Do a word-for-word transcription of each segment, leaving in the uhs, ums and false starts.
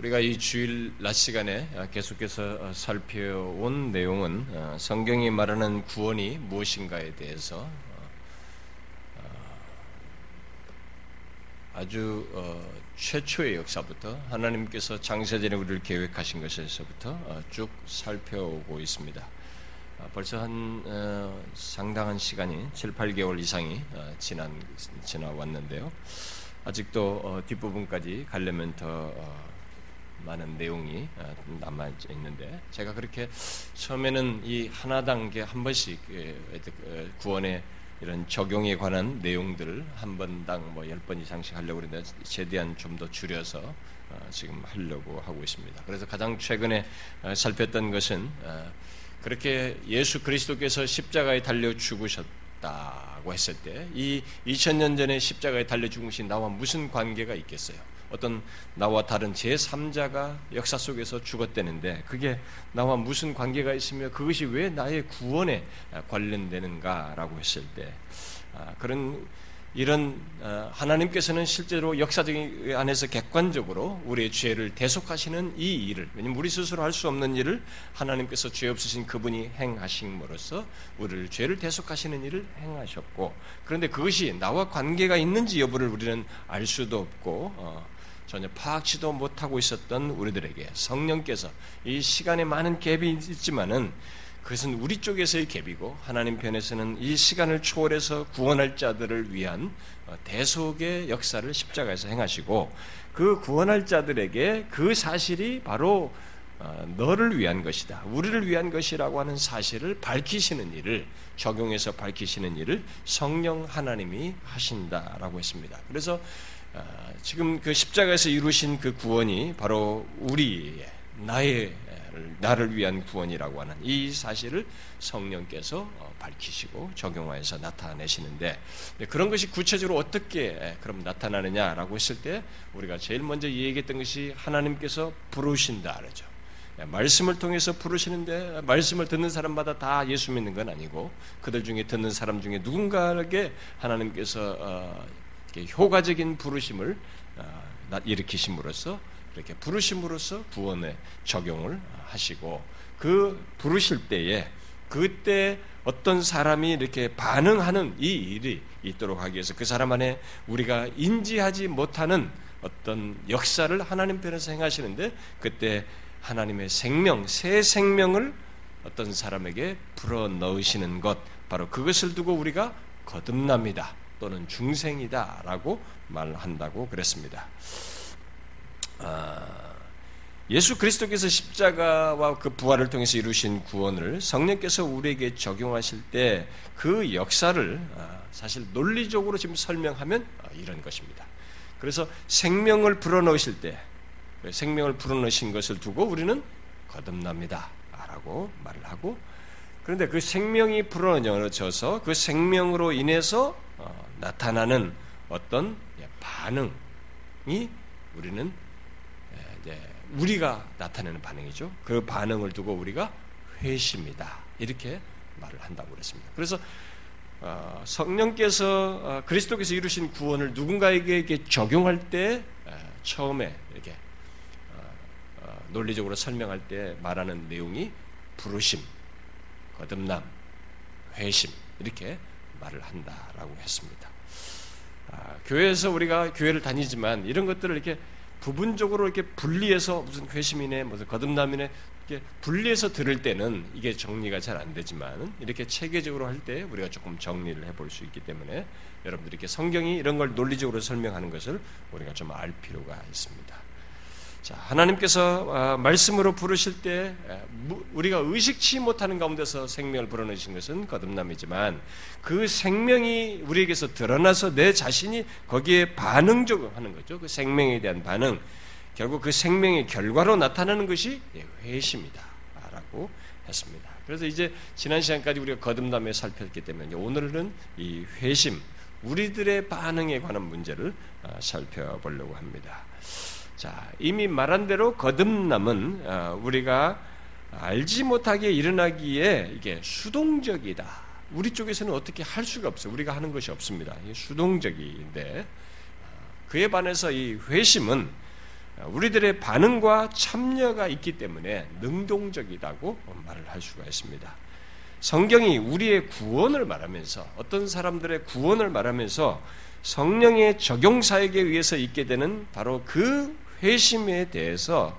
우리가 이 주일 낮 시간에 계속해서 살펴온 내용은 성경이 말하는 구원이 무엇인가에 대해서 아주 최초의 역사부터 하나님께서 장세전에 우리를 계획하신 것에서부터 쭉 살펴오고 있습니다. 벌써 한 상당한 시간이 칠, 팔 개월 이상이 지난, 지나왔는데요. 아직도 뒷부분까지 가려면 더 많은 내용이 남아있는데, 제가 그렇게 처음에는 이 하나 단계 한 번씩 구원의 이런 적용에 관한 내용들을 한 번당 뭐 열 번 이상씩 하려고 그러는데, 최대한 좀 더 줄여서 지금 하려고 하고 있습니다. 그래서 가장 최근에 살폈던 것은 그렇게 예수 그리스도께서 십자가에 달려 죽으셨다고 했을 때 이 이천 년 전에 십자가에 달려 죽으신 나와 무슨 관계가 있겠어요? 어떤 나와 다른 제삼자가 역사 속에서 죽었다는데 그게 나와 무슨 관계가 있으며 그것이 왜 나의 구원에 관련되는가라고 했을 때, 그런 이런 하나님께서는 실제로 역사적인 안에서 객관적으로 우리의 죄를 대속하시는 이 일을, 왜냐면 우리 스스로 할 수 없는 일을 하나님께서 죄 없으신 그분이 행하심으로써 우리를 죄를 대속하시는 일을 행하셨고, 그런데 그것이 나와 관계가 있는지 여부를 우리는 알 수도 없고 전혀 파악치도 못하고 있었던 우리들에게 성령께서 이 시간에 많은 갭이 있지만은 그것은 우리 쪽에서의 갭이고, 하나님 편에서는 이 시간을 초월해서 구원할 자들을 위한 대속의 역사를 십자가에서 행하시고, 그 구원할 자들에게 그 사실이 바로 너를 위한 것이다, 우리를 위한 것이라고 하는 사실을 밝히시는 일을, 적용해서 밝히시는 일을 성령 하나님이 하신다라고 했습니다. 그래서 지금 그 십자가에서 이루신 그 구원이 바로 우리의, 나의, 나를 위한 구원이라고 하는 이 사실을 성령께서 밝히시고 적용하여서 나타내시는데, 그런 것이 구체적으로 어떻게 그럼 나타나느냐라고 했을 때 우리가 제일 먼저 얘기했던 것이 하나님께서 부르신다 그러죠. 말씀을 통해서 부르시는데, 말씀을 듣는 사람마다 다 예수 믿는 건 아니고 그들 중에 듣는 사람 중에 누군가에게 하나님께서 효과적인 부르심을 일으키심으로써, 이렇게 부르심으로써 구원의 적용을 하시고, 그 부르실 때에 그때 어떤 사람이 이렇게 반응하는 이 일이 있도록 하기 위해서 그 사람 안에 우리가 인지하지 못하는 어떤 역사를 하나님 편에서 행하시는데, 그때 하나님의 생명, 새 생명을 어떤 사람에게 불어넣으시는 것, 바로 그것을 두고 우리가 거듭납니다 또는 중생이다 라고 말한다고 그랬습니다. 아, 예수 그리스도께서 십자가와 그 부활을 통해서 이루신 구원을 성령께서 우리에게 적용하실 때 그 역사를 사실 논리적으로 지금 설명하면 이런 것입니다. 그래서 생명을 불어넣으실 때, 생명을 불어넣으신 것을 두고 우리는 거듭납니다 라고 말을 하고, 그런데 그 생명이 불어넣어져서 그 생명으로 인해서 나타나는 어떤 반응이 우리는 네, 우리가 나타내는 반응이죠. 그 반응을 두고 우리가 회심이다 이렇게 말을 한다고 그랬습니다. 그래서 성령께서 그리스도께서 이루신 구원을 누군가에게 적용할 때 처음에 이렇게 논리적으로 설명할 때 말하는 내용이 부르심, 거듭남, 회심 이렇게 말을 한다라고 했습니다. 교회에서 우리가 교회를 다니지만 이런 것들을 이렇게 부분적으로 이렇게 분리해서 무슨 회심이네, 무슨 거듭남이네 이렇게 분리해서 들을 때는 이게 정리가 잘 안 되지만, 이렇게 체계적으로 할 때 우리가 조금 정리를 해볼 수 있기 때문에 여러분들이 이렇게 성경이 이런 걸 논리적으로 설명하는 것을 우리가 좀 알 필요가 있습니다. 자, 하나님께서 말씀으로 부르실 때 우리가 의식치 못하는 가운데서 생명을 불어넣으신 것은 거듭남이지만, 그 생명이 우리에게서 드러나서 내 자신이 거기에 반응적으로 하는 거죠. 그 생명에 대한 반응, 결국 그 생명의 결과로 나타나는 것이 회심이다 라고 했습니다. 그래서 이제 지난 시간까지 우리가 거듭남에 살폈기 때문에 오늘은 이 회심, 우리들의 반응에 관한 문제를 살펴보려고 합니다. 자, 이미 말한 대로 거듭남은 우리가 알지 못하게 일어나기에 이게 수동적이다. 우리 쪽에서는 어떻게 할 수가 없어요. 우리가 하는 것이 없습니다. 이게 수동적인데, 그에 반해서 이 회심은 우리들의 반응과 참여가 있기 때문에 능동적이라고 말을 할 수가 있습니다. 성경이 우리의 구원을 말하면서 어떤 사람들의 구원을 말하면서 성령의 적용사역에 의해서 있게 되는 바로 그 회심에 대해서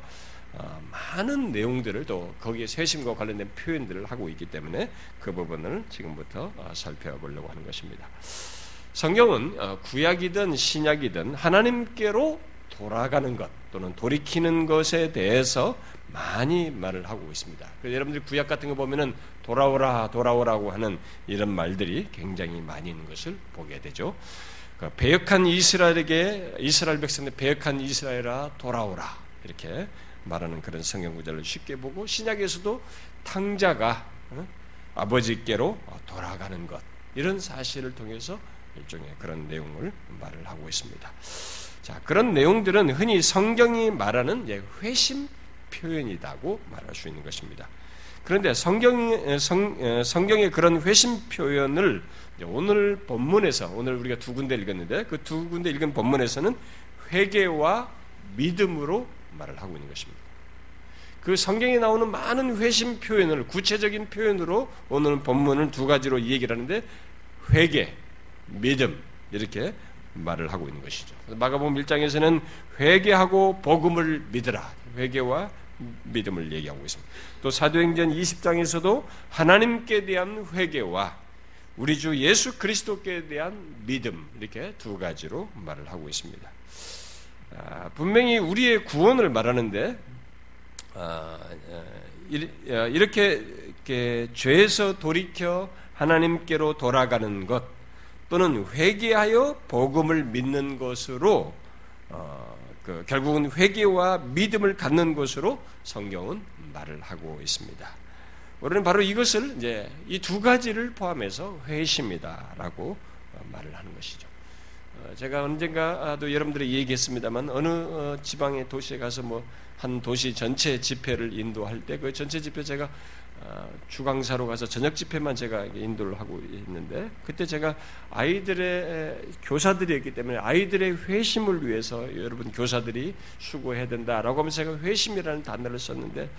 많은 내용들을 또 거기에 회심과 관련된 표현들을 하고 있기 때문에 그 부분을 지금부터 살펴보려고 하는 것입니다. 성경은 구약이든 신약이든 하나님께로 돌아가는 것 또는 돌이키는 것에 대해서 많이 말을 하고 있습니다. 그래서 여러분들 구약 같은 거 보면은 돌아오라 돌아오라고 하는 이런 말들이 굉장히 많이 있는 것을 보게 되죠. 그러니까 배역한 이스라엘에게 이스라엘 백성들 배역한 이스라엘아 돌아오라 이렇게 말하는 그런 성경 구절을 쉽게 보고 신약에서도 탕자가 어? 아버지께로 돌아가는 것 이런 사실을 통해서 일종의 그런 내용을 말을 하고 있습니다. 자, 그런 내용들은 흔히 성경이 말하는 회심 표현이라고 말할 수 있는 것입니다. 그런데 성경, 성, 성경의 그런 회심 표현을 오늘 본문에서 오늘 우리가 두 군데 읽었는데 그 두 군데 읽은 본문에서는 회개와 믿음으로 말을 하고 있는 것입니다. 그 성경에 나오는 많은 회심 표현을 구체적인 표현으로 오늘 본문은 두 가지로 얘기를 하는데 회개, 믿음 이렇게 말을 하고 있는 것이죠. 마가복음 일 장에서는 회개하고 복음을 믿으라. 회개와 믿음을 얘기하고 있습니다. 또 사도행전 이십 장에서도 하나님께 대한 회개와 우리 주 예수 그리스도께 대한 믿음 이렇게 두 가지로 말을 하고 있습니다. 아, 분명히 우리의 구원을 말하는데 아, 이렇게, 이렇게 죄에서 돌이켜 하나님께로 돌아가는 것 또는 회개하여 복음을 믿는 것으로 어, 그 결국은 회개와 믿음을 갖는 것으로 성경은 말을 하고 있습니다. 우리는 바로 이것을 이제 이 두 가지를 포함해서 회심이다라고 말을 하는 것이죠. 어, 제가 언젠가도 여러분들이 얘기했습니다만 어느 어, 지방의 도시에 가서 뭐 한 도시 전체 집회를 인도할 때 그 전체 집회 제가 주강사로 가서 저녁 집회만 제가 인도를 하고 있는데 그때 제가 아이들의 교사들이었기 때문에 아이들의 회심을 위해서 여러분 교사들이 수고해야 된다라고 하면서 제가 회심이라는 단어를 썼는데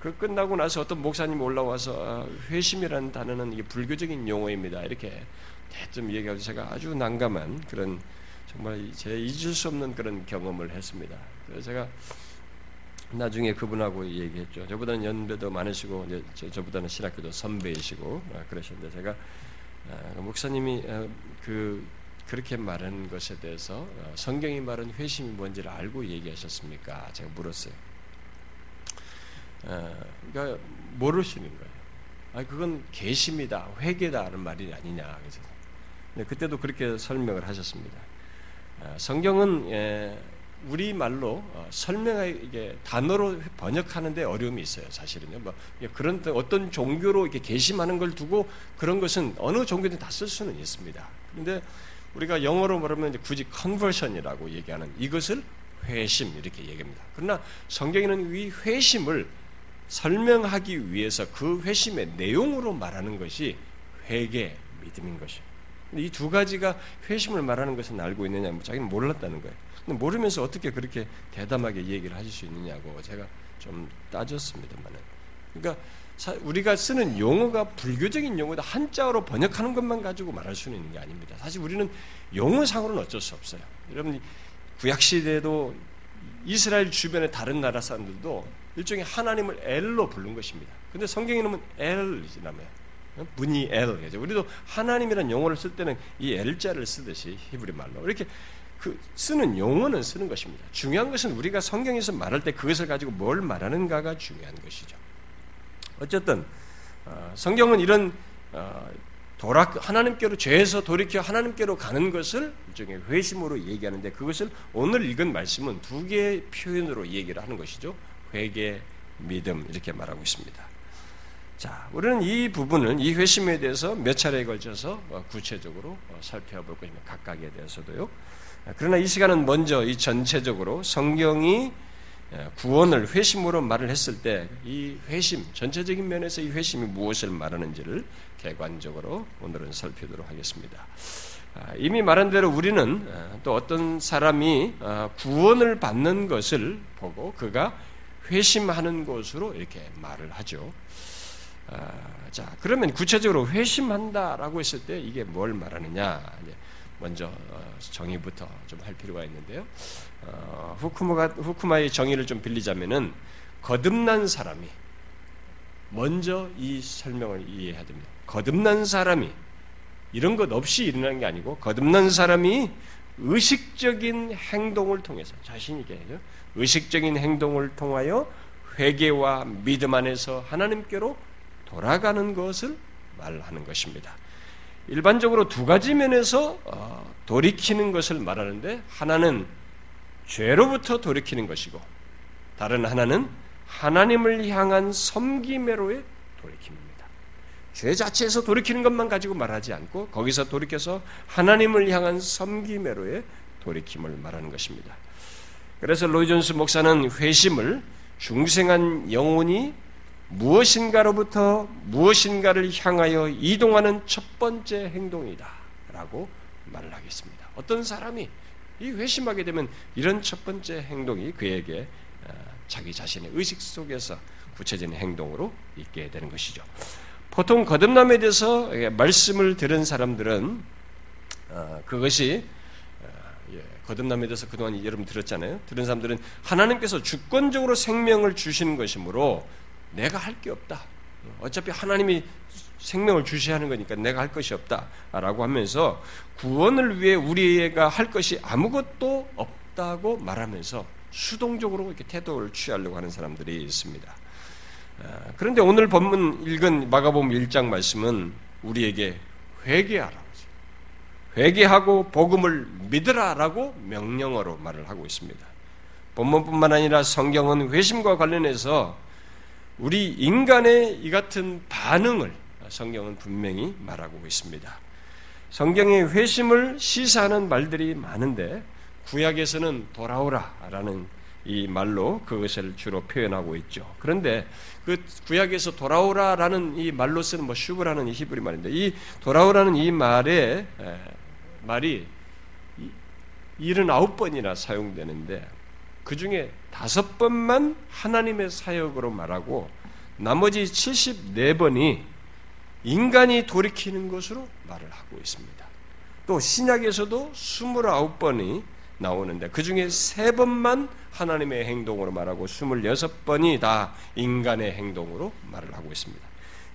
그 끝나고 나서 어떤 목사님이 올라와서 회심이라는 단어는 이게 불교적인 용어입니다 이렇게 대뜸 얘기하고 제가 아주 난감한 그런 정말 제 잊을 수 없는 그런 경험을 했습니다. 그래서 제가 나중에 그분하고 얘기했죠. 저보다는 연배도 많으시고 이제 저, 저보다는 신학교도 선배이시고 아, 그러셨는데 제가 아, 목사님이 아, 그 그렇게 말한 것에 대해서 아, 성경이 말한 회심이 뭔지를 알고 얘기하셨습니까? 제가 물었어요. 아, 그러니까 모르시는 거예요. 아, 그건 개심이다, 회개다라는 말이 아니냐. 그래서 근데 그때도 그렇게 설명을 하셨습니다. 아, 성경은 예, 우리말로 설명하게 단어로 번역하는데 어려움이 있어요. 사실은요. 뭐 그런 어떤 종교로 이렇게 개심하는 걸 두고 그런 것은 어느 종교든 다 쓸 수는 있습니다. 그런데 우리가 영어로 말하면 이제 굳이 conversion이라고 얘기하는 이것을 회심 이렇게 얘기합니다. 그러나 성경에는 이 회심을 설명하기 위해서 그 회심의 내용으로 말하는 것이 회개, 믿음인 것이에요. 이 두 가지가 회심을 말하는 것은 알고 있느냐, 자기는 몰랐다는 거예요. 모르면서 어떻게 그렇게 대담하게 얘기를 하실 수 있느냐고 제가 좀 따졌습니다만은. 그러니까 우리가 쓰는 용어가 불교적인 용어다 한자어로 번역하는 것만 가지고 말할 수는 있는 게 아닙니다. 사실 우리는 용어상으로는 어쩔 수 없어요. 여러분 구약시대에도 이스라엘 주변의 다른 나라 사람들도 일종의 하나님을 엘로 부른 것입니다. 근데 성경에 보면 엘이라며요. 문이 엘. 우리도 하나님이라는 용어를 쓸 때는 이 엘자를 쓰듯이 히브리 말로 이렇게 그 쓰는 용어는 쓰는 것입니다. 중요한 것은 우리가 성경에서 말할 때 그것을 가지고 뭘 말하는가가 중요한 것이죠. 어쨌든 성경은 이런 돌아 하나님께로 죄에서 돌이켜 하나님께로 가는 것을 일종의 회심으로 얘기하는데 그것을 오늘 읽은 말씀은 두 개의 표현으로 얘기를 하는 것이죠. 회개, 믿음 이렇게 말하고 있습니다. 자, 우리는 이 부분을 이 회심에 대해서 몇 차례에 걸쳐서 구체적으로 살펴볼 것입니다. 각각에 대해서도요. 그러나 이 시간은 먼저 이 전체적으로 성경이 구원을 회심으로 말을 했을 때 이 회심, 전체적인 면에서 이 회심이 무엇을 말하는지를 개관적으로 오늘은 살펴보도록 하겠습니다. 이미 말한 대로 우리는 또 어떤 사람이 구원을 받는 것을 보고 그가 회심하는 것으로 이렇게 말을 하죠. 자, 그러면 구체적으로 회심한다라고 했을 때 이게 뭘 말하느냐? 먼저 정의부터 좀 할 필요가 있는데요. 후쿠마가, 후쿠마의 정의를 좀 빌리자면은 거듭난 사람이 먼저 이 설명을 이해해야 됩니다. 거듭난 사람이 이런 것 없이 일어나는 게 아니고 거듭난 사람이 의식적인 행동을 통해서 자신에게 의식적인 행동을 통하여 회개와 믿음 안에서 하나님께로 돌아가는 것을 말하는 것입니다. 일반적으로 두 가지 면에서 돌이키는 것을 말하는데 하나는 죄로부터 돌이키는 것이고 다른 하나는 하나님을 향한 섬김으로의 돌이킴입니다. 죄 자체에서 돌이키는 것만 가지고 말하지 않고 거기서 돌이켜서 하나님을 향한 섬김으로의 돌이킴을 말하는 것입니다. 그래서 로이 존스 목사는 회심을 중생한 영혼이 무엇인가로부터 무엇인가를 향하여 이동하는 첫 번째 행동이다 라고 말을 하겠습니다. 어떤 사람이 이 회심하게 되면 이런 첫 번째 행동이 그에게 자기 자신의 의식 속에서 구체적인 행동으로 있게 되는 것이죠. 보통 거듭남에 대해서 말씀을 들은 사람들은 그것이 거듭남에 대해서 그동안 여러분 들었잖아요. 들은 사람들은 하나님께서 주권적으로 생명을 주시는 것이므로 내가 할 게 없다. 어차피 하나님이 생명을 주시하는 거니까 내가 할 것이 없다라고 하면서 구원을 위해 우리가 할 것이 아무것도 없다고 말하면서 수동적으로 이렇게 태도를 취하려고 하는 사람들이 있습니다. 그런데 오늘 본문 읽은 마가복음 일 장 말씀은 우리에게 회개하라고, 회개하고 복음을 믿으라라고 명령어로 말을 하고 있습니다. 본문뿐만 아니라 성경은 회심과 관련해서 우리 인간의 이 같은 반응을 성경은 분명히 말하고 있습니다. 성경에 회심을 시사하는 말들이 많은데 구약에서는 돌아오라라는 이 말로 그것을 주로 표현하고 있죠. 그런데 그 구약에서 돌아오라라는 이 말로 쓰는 뭐 슈브라는 이 히브리 말인데 이 돌아오라는 이 말의 말이 칠십구 번이나 사용되는데 그 중에 다섯 번만 하나님의 사역으로 말하고 나머지 칠십사 번이 인간이 돌이키는 것으로 말을 하고 있습니다. 또 신약에서도 이십구 번이 나오는데 그 중에 세 번만 하나님의 행동으로 말하고 이십육 번이 다 인간의 행동으로 말을 하고 있습니다.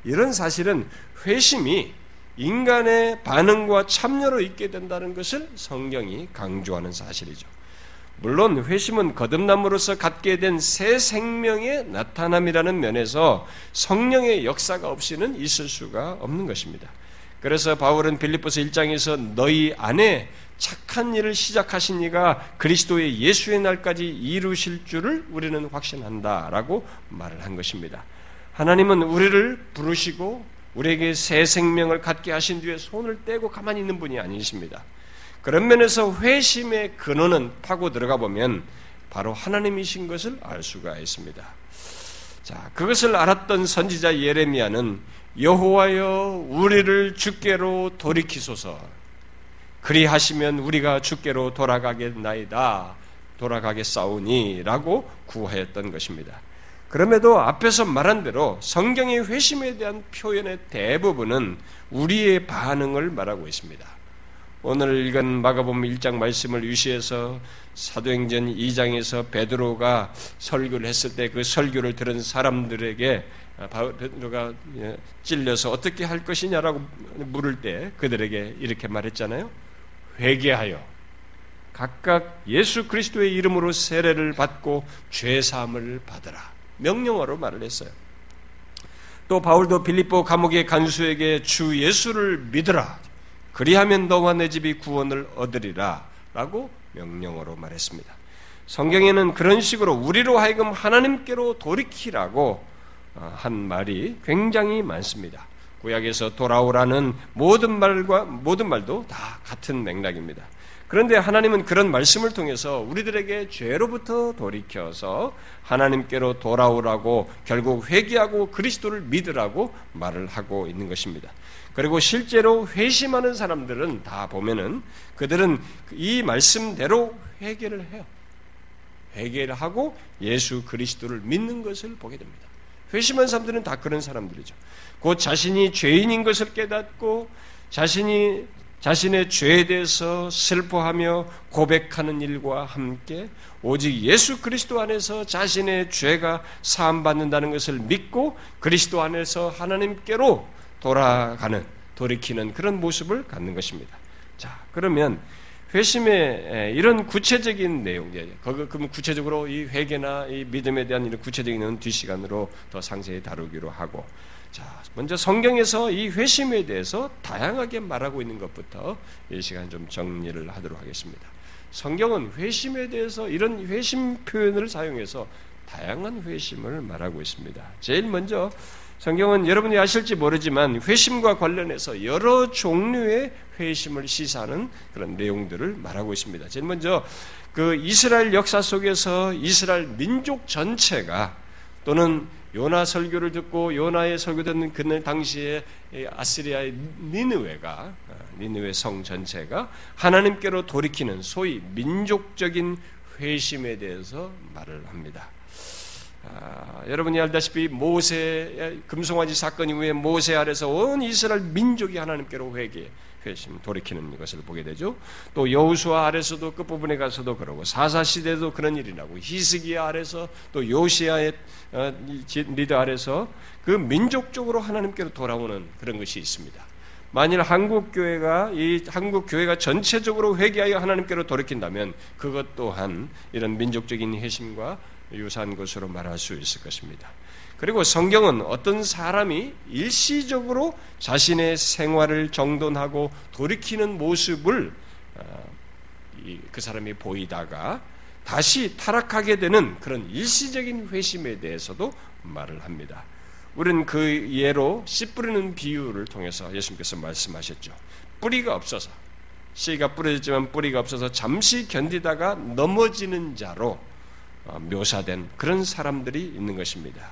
이런 사실은 회심이 인간의 반응과 참여로 있게 된다는 것을 성경이 강조하는 사실이죠. 물론 회심은 거듭남으로서 갖게 된 새 생명의 나타남이라는 면에서 성령의 역사가 없이는 있을 수가 없는 것입니다. 그래서 바울은 빌립보서 일 장에서 너희 안에 착한 일을 시작하신 이가 그리스도의 예수의 날까지 이루실 줄을 우리는 확신한다라고 말을 한 것입니다. 하나님은 우리를 부르시고 우리에게 새 생명을 갖게 하신 뒤에 손을 떼고 가만히 있는 분이 아니십니다. 그런 면에서 회심의 근원은 파고 들어가 보면 바로 하나님이신 것을 알 수가 있습니다. 자, 그것을 알았던 선지자 예레미야는 여호와여 우리를 주께로 돌이키소서 그리하시면 우리가 주께로 돌아가겠나이다 돌아가겠사오니 라고 구하였던 것입니다. 그럼에도 앞에서 말한 대로 성경의 회심에 대한 표현의 대부분은 우리의 반응을 말하고 있습니다. 오늘 읽은 마가복음 일 장 말씀을 유시해서 사도행전 이 장에서 베드로가 설교를 했을 때 그 설교를 들은 사람들에게 베드로가 찔려서 어떻게 할 것이냐라고 물을 때 그들에게 이렇게 말했잖아요. 회개하여 각각 예수 그리스도의 이름으로 세례를 받고 죄사함을 받으라. 명령어로 말을 했어요. 또 바울도 빌립보 감옥의 간수에게 주 예수를 믿으라. 그리하면 너와 내 집이 구원을 얻으리라 라고 명령어로 말했습니다. 성경에는 그런 식으로 우리로 하여금 하나님께로 돌이키라고 한 말이 굉장히 많습니다. 구약에서 돌아오라는 모든 말과 모든 말도 다 같은 맥락입니다. 그런데 하나님은 그런 말씀을 통해서 우리들에게 죄로부터 돌이켜서 하나님께로 돌아오라고, 결국 회개하고 그리스도를 믿으라고 말을 하고 있는 것입니다. 그리고 실제로 회심하는 사람들은 다 보면은 그들은 이 말씀대로 회개를 해요. 회개를 하고 예수 그리스도를 믿는 것을 보게 됩니다. 회심한 사람들은 다 그런 사람들이죠. 곧 자신이 죄인인 것을 깨닫고 자신이 자신의 죄에 대해서 슬퍼하며 고백하는 일과 함께 오직 예수 그리스도 안에서 자신의 죄가 사함받는다는 것을 믿고 그리스도 안에서 하나님께로 돌아가는, 돌이키는 그런 모습을 갖는 것입니다. 자, 그러면 회심의 이런 구체적인 내용, 그럼 구체적으로 이 회개나 이 믿음에 대한 이런 구체적인 내용은 뒷 시간으로 더 상세히 다루기로 하고, 자, 먼저 성경에서 이 회심에 대해서 다양하게 말하고 있는 것부터 이 시간 좀 정리를 하도록 하겠습니다. 성경은 회심에 대해서 이런 회심 표현을 사용해서 다양한 회심을 말하고 있습니다. 제일 먼저 성경은 여러분이 아실지 모르지만 회심과 관련해서 여러 종류의 회심을 시사하는 그런 내용들을 말하고 있습니다. 제일 먼저 그 이스라엘 역사 속에서 이스라엘 민족 전체가, 또는 요나 설교를 듣고 요나의 설교되는 그날 당시에 아시리아의 니느웨가, 니느웨 성 전체가 하나님께로 돌이키는 소위 민족적인 회심에 대해서 말을 합니다. 아, 여러분이 알다시피 모세, 금송아지 사건 이후에 모세 아래서 온 이스라엘 민족이 하나님께로 회개, 회심, 돌이키는 것을 보게 되죠. 또 여호수아 아래서도 끝부분에 가서도 그러고, 사사 시대도 그런 일이 나고, 히스기야 아래서 또 요시야의 리더 아래서 그 민족적으로 하나님께로 돌아오는 그런 것이 있습니다. 만일 한국 교회가 이 한국 교회가 전체적으로 회개하여 하나님께로 돌이킨다면 그것 또한 이런 민족적인 회심과 유사한 것으로 말할 수 있을 것입니다. 그리고 성경은 어떤 사람이 일시적으로 자신의 생활을 정돈하고 돌이키는 모습을 그 사람이 보이다가 다시 타락하게 되는 그런 일시적인 회심에 대해서도 말을 합니다. 우리는 그 예로 씨 뿌리는 비유를 통해서 예수님께서 말씀하셨죠. 뿌리가 없어서, 씨가 뿌려졌지만 뿌리가 없어서 잠시 견디다가 넘어지는 자로 묘사된 그런 사람들이 있는 것입니다.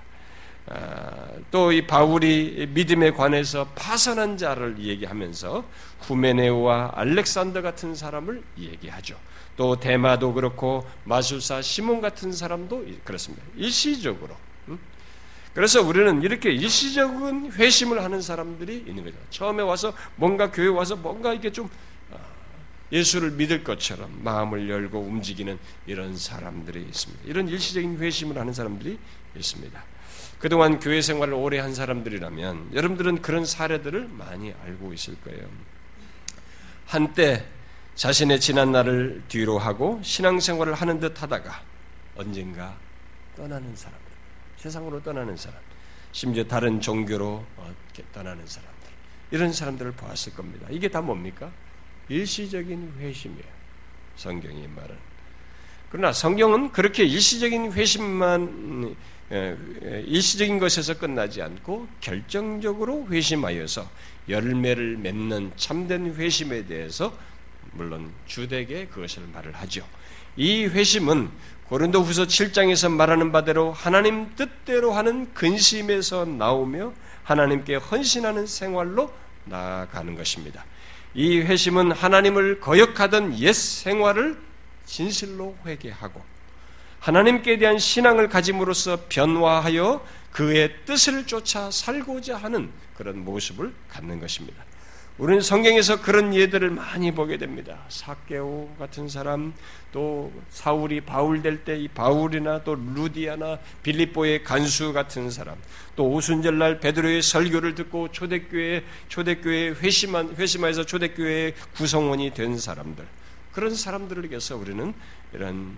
아, 또 이 바울이 믿음에 관해서 파선한 자를 얘기하면서 후메네오와 알렉산더 같은 사람을 얘기하죠. 또 데마도 그렇고 마술사 시몬 같은 사람도 그렇습니다. 일시적으로. 그래서 우리는 이렇게 일시적인 회심을 하는 사람들이 있는 거죠. 처음에 와서 뭔가 교회 와서 뭔가 이렇게 좀 예수를 믿을 것처럼 마음을 열고 움직이는 이런 사람들이 있습니다. 이런 일시적인 회심을 하는 사람들이 있습니다. 그동안 교회 생활을 오래 한 사람들이라면 여러분들은 그런 사례들을 많이 알고 있을 거예요. 한때 자신의 지난 날을 뒤로 하고 신앙생활을 하는 듯 하다가 언젠가 떠나는 사람들, 세상으로 떠나는 사람, 심지어 다른 종교로 떠나는 사람들, 이런 사람들을 보았을 겁니다. 이게 다 뭡니까? 일시적인 회심이에요, 성경이 말은. 그러나 성경은 그렇게 일시적인 회심만, 일시적인 것에서 끝나지 않고 결정적으로 회심하여서 열매를 맺는 참된 회심에 대해서 물론 주되게 그것을 말을 하죠. 이 회심은 고린도후서 칠 장에서 말하는 바대로 하나님 뜻대로 하는 근심에서 나오며 하나님께 헌신하는 생활로 나아가는 것입니다. 이 회심은 하나님을 거역하던 옛 생활을 진실로 회개하고 하나님께 대한 신앙을 가짐으로써 변화하여 그의 뜻을 쫓아 살고자 하는 그런 모습을 갖는 것입니다. 우리는 성경에서 그런 예들을 많이 보게 됩니다. 삭개오 같은 사람, 또 사울이 바울 될 때 이 바울이나 또 루디아나 빌립보의 간수 같은 사람, 또 오순절날 베드로의 설교를 듣고 초대교회 초대교회 회심한 회심하여서 초대교회의 구성원이 된 사람들, 그런 사람들에게서 우리는 이런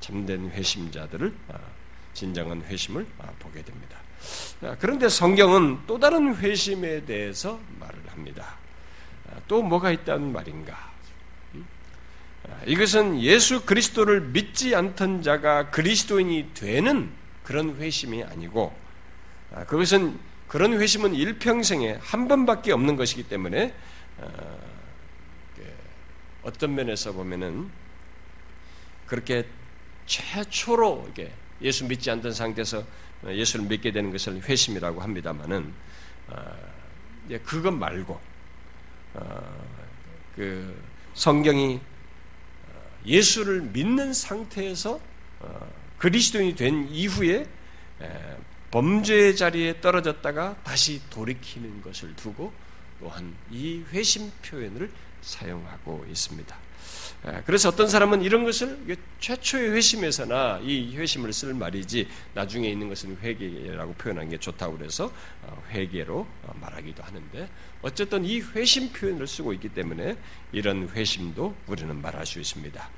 참된 회심자들을, 진정한 회심을 보게 됩니다. 그런데 성경은 또 다른 회심에 대해서 말을 합니다. 또 뭐가 있다는 말인가? 이것은 예수 그리스도를 믿지 않던 자가 그리스도인이 되는 그런 회심이 아니고, 그것은 그런 회심은 일평생에 한 번밖에 없는 것이기 때문에 어떤 면에서 보면은 그렇게 최초로 이게 예수 믿지 않던 상태에서 예수를 믿게 되는 것을 회심이라고 합니다만은 어, 이제 그것 말고 어, 그 성경이 예수를 믿는 상태에서 어, 그리스도인이 된 이후에 에, 범죄의 자리에 떨어졌다가 다시 돌이키는 것을 두고 또한 이 회심 표현을 사용하고 있습니다. 그래서 어떤 사람은 이런 것을 최초의 회심에서나 이 회심을 쓸 말이지 나중에 있는 것은 회개라고 표현하는 게 좋다고 그래서 회개로 말하기도 하는데 어쨌든 이 회심 표현을 쓰고 있기 때문에 이런 회심도 우리는 말할 수 있습니다.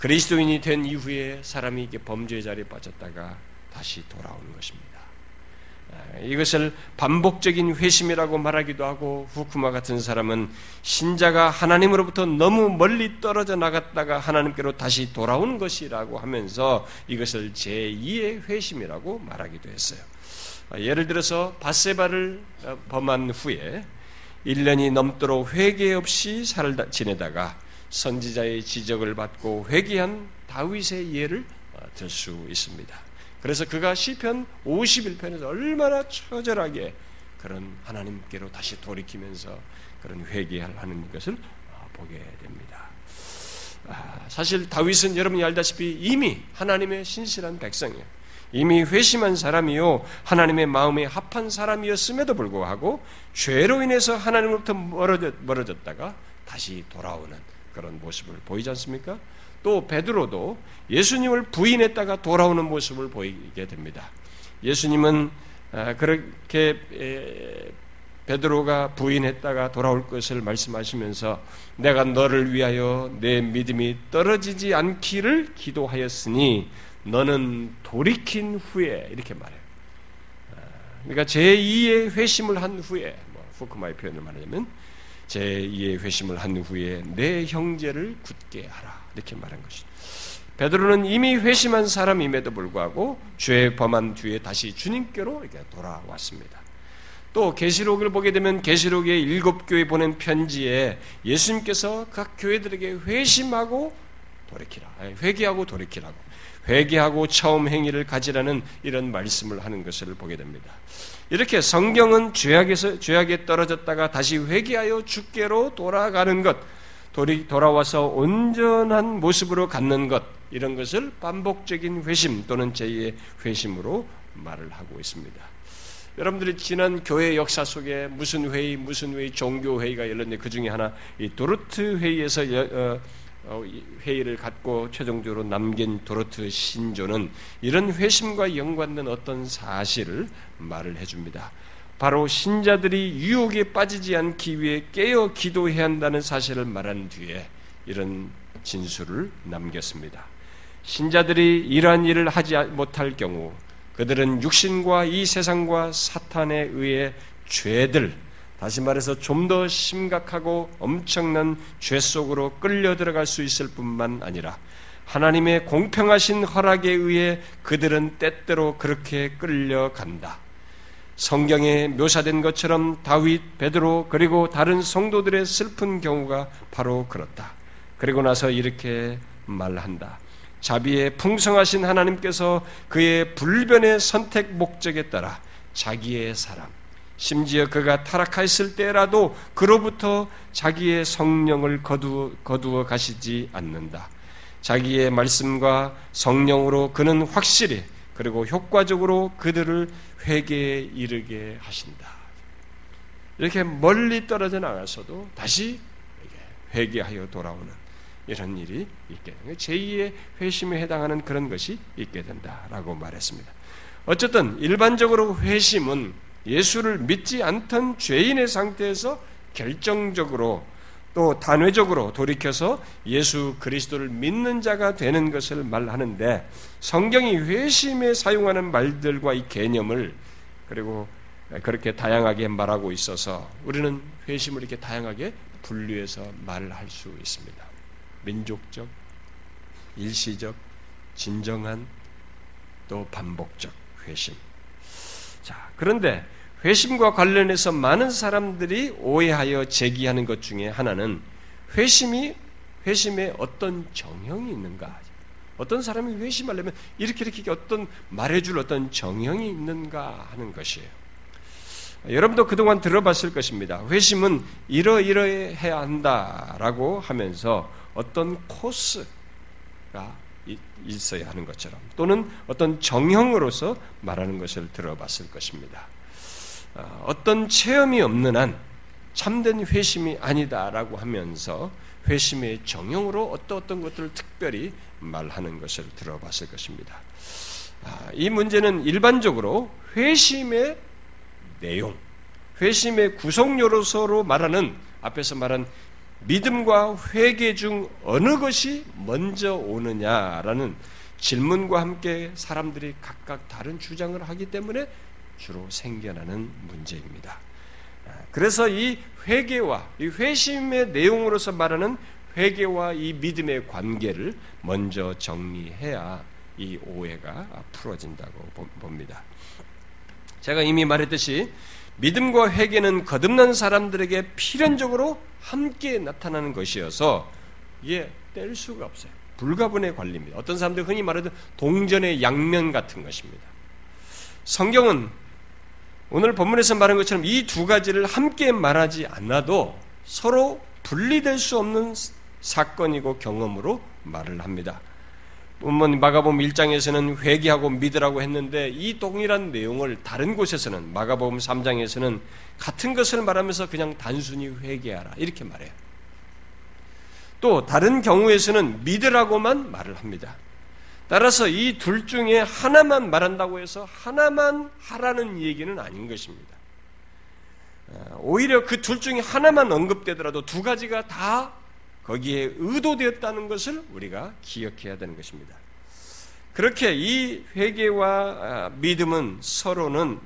그리스도인이 된 이후에 사람이 이렇게 범죄의 자리에 빠졌다가 다시 돌아오는 것입니다. 이것을 반복적인 회심이라고 말하기도 하고 후쿠마 같은 사람은 신자가 하나님으로부터 너무 멀리 떨어져 나갔다가 하나님께로 다시 돌아온 것이라고 하면서 이것을 제이의 회심이라고 말하기도 했어요. 예를 들어서 밧세바를 범한 후에 일 년이 넘도록 회개 없이 살다 지내다가 선지자의 지적을 받고 회개한 다윗의 예를 들 수 있습니다. 그래서 그가 시편 오십일 편에서 얼마나 처절하게 그런 하나님께로 다시 돌이키면서 그런 회개하는 것을 보게 됩니다. 사실 다윗은 여러분이 알다시피 이미 하나님의 신실한 백성이에요. 이미 회심한 사람이요 하나님의 마음에 합한 사람이었음에도 불구하고 죄로 인해서 하나님으로부터 멀어졌다가 다시 돌아오는 그런 모습을 보이지 않습니까? 또 베드로도 예수님을 부인했다가 돌아오는 모습을 보이게 됩니다. 예수님은 그렇게 베드로가 부인했다가 돌아올 것을 말씀하시면서 내가 너를 위하여 내 믿음이 떨어지지 않기를 기도하였으니 너는 돌이킨 후에 이렇게 말해요. 그러니까 제이의 회심을 한 후에 뭐 후크마의 표현을 말하자면 제이의 회심을 한 후에 내 형제를 굳게 하라 이렇게 말한 것이죠. 베드로는 이미 회심한 사람임에도 불구하고 죄 범한 뒤에 다시 주님께로 이렇게 돌아왔습니다. 또 계시록을 보게 되면 계시록의 일곱 교회에 보낸 편지에 예수님께서 각 교회들에게 회심하고 돌이키라, 회개하고 돌이키라고, 회개하고 처음 행위를 가지라는 이런 말씀을 하는 것을 보게 됩니다. 이렇게 성경은 죄악에서 죄악에 떨어졌다가 다시 회개하여 주께로 돌아가는 것, 돌이 돌아와서 온전한 모습으로 갖는 것, 이런 것을 반복적인 회심 또는 제이의 회심으로 말을 하고 있습니다. 여러분들이 지난 교회 역사 속에 무슨 회의, 무슨 회의, 종교 회의가 열렸는데 그 중에 하나 이 도르트 회의에서 어, 회의를 갖고 최종적으로 남긴 도르트 신조는 이런 회심과 연관된 어떤 사실을 말을 해줍니다. 바로 신자들이 유혹에 빠지지 않기 위해 깨어 기도해야 한다는 사실을 말한 뒤에 이런 진술을 남겼습니다. 신자들이 이러한 일을 하지 못할 경우 그들은 육신과 이 세상과 사탄에 의해 죄들, 다시 말해서 좀 더 심각하고 엄청난 죄 속으로 끌려 들어갈 수 있을 뿐만 아니라 하나님의 공평하신 허락에 의해 그들은 때때로 그렇게 끌려간다. 성경에 묘사된 것처럼 다윗, 베드로 그리고 다른 성도들의 슬픈 경우가 바로 그렇다. 그리고 나서 이렇게 말한다. 자비에 풍성하신 하나님께서 그의 불변의 선택 목적에 따라 자기의 사람, 심지어 그가 타락했을 때라도 그로부터 자기의 성령을 거두어, 거두어 가시지 않는다. 자기의 말씀과 성령으로 그는 확실히 그리고 효과적으로 그들을 회개에 이르게 하신다. 이렇게 멀리 떨어져 나가서도 다시 회개하여 돌아오는 이런 일이 있게 된다. 제이의 회심에 해당하는 그런 것이 있게 된다라고 말했습니다. 어쨌든 일반적으로 회심은 예수를 믿지 않던 죄인의 상태에서 결정적으로 또 단회적으로 돌이켜서 예수 그리스도를 믿는 자가 되는 것을 말하는데 성경이 회심에 사용하는 말들과 이 개념을 그리고 그렇게 다양하게 말하고 있어서 우리는 회심을 이렇게 다양하게 분류해서 말을 할 수 있습니다. 민족적, 일시적, 진정한, 또 반복적 회심. 자, 그런데 회심과 관련해서 많은 사람들이 오해하여 제기하는 것 중에 하나는 회심이 회심에 어떤 정형이 있는가? 어떤 사람이 회심하려면 이렇게 이렇게 어떤 말해줄 어떤 정형이 있는가 하는 것이에요. 여러분도 그동안 들어봤을 것입니다. 회심은 이러이러해야 한다라고 하면서 어떤 코스가 있어야 하는 것처럼 또는 어떤 정형으로서 말하는 것을 들어봤을 것입니다. 어떤 체험이 없는 한 참된 회심이 아니다라고 하면서 회심의 정형으로 어떤 어떤 것들을 특별히 말하는 것을 들어봤을 것입니다. 이 문제는 일반적으로 회심의 내용, 회심의 구성요소로 말하는 앞에서 말한 믿음과 회개 중 어느 것이 먼저 오느냐라는 질문과 함께 사람들이 각각 다른 주장을 하기 때문에 주로 생겨나는 문제입니다. 그래서 이 회개와 이 회심의 내용으로서 말하는 회개와 이 믿음의 관계를 먼저 정리해야 이 오해가 풀어진다고 봅니다. 제가 이미 말했듯이 믿음과 회개는 거듭난 사람들에게 필연적으로 함께 나타나는 것이어서 이게 뗄 수가 없어요. 불가분의 관리입니다. 어떤 사람들이 흔히 말하는 동전의 양면 같은 것입니다. 성경은 오늘 본문에서 말한 것처럼 이 두 가지를 함께 말하지 않아도 서로 분리될 수 없는 사건이고 경험으로 말을 합니다. 본문 마가복음 일 장에서는 회개하고 믿으라고 했는데 이 동일한 내용을 다른 곳에서는 마가복음 삼 장에서는 같은 것을 말하면서 그냥 단순히 회개하라 이렇게 말해요. 또 다른 경우에서는 믿으라고만 말을 합니다. 따라서 이 둘 중에 하나만 말한다고 해서 하나만 하라는 얘기는 아닌 것입니다. 오히려 그 둘 중에 하나만 언급되더라도 두 가지가 다 거기에 의도되었다는 것을 우리가 기억해야 되는 것입니다. 그렇게 이 회개와 믿음은 서로는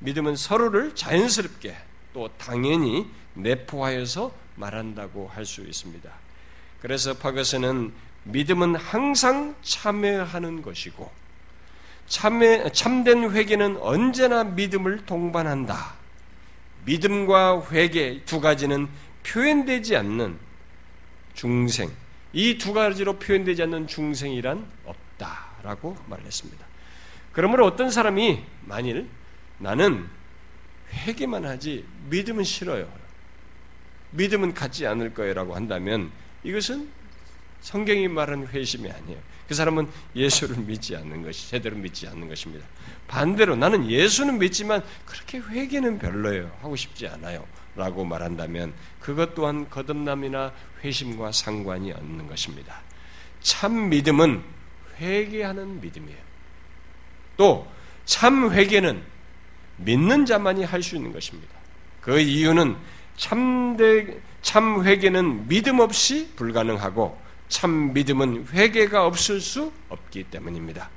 믿음은 서로를 자연스럽게 또 당연히 내포하여서 말한다고 할 수 있습니다. 그래서 파거스는 믿음은 항상 참여하는 것이고 참회, 참된 회개는 언제나 믿음을 동반한다. 믿음과 회개 두 가지는 표현되지 않는 중생, 이 두 가지로 표현되지 않는 중생이란 없다라고 말을 했습니다. 그러므로 어떤 사람이 만일 나는 회개만 하지 믿음은 싫어요, 믿음은 갖지 않을 거예요 라고 한다면 이것은 성경이 말하는 회심이 아니에요. 그 사람은 예수를 믿지 않는 것이, 제대로 믿지 않는 것입니다. 반대로 나는 예수는 믿지만 그렇게 회개는 별로예요, 하고 싶지 않아요 라고 말한다면 그것 또한 거듭남이나 회심과 상관이 없는 것입니다. 참 믿음은 회개하는 믿음이에요. 또 참 회개는 믿는 자만이 할 수 있는 것입니다. 그 이유는 참대, 참 회개는 믿음 없이 불가능하고 참 믿음은 회개가 없을 수 없기 때문입니다.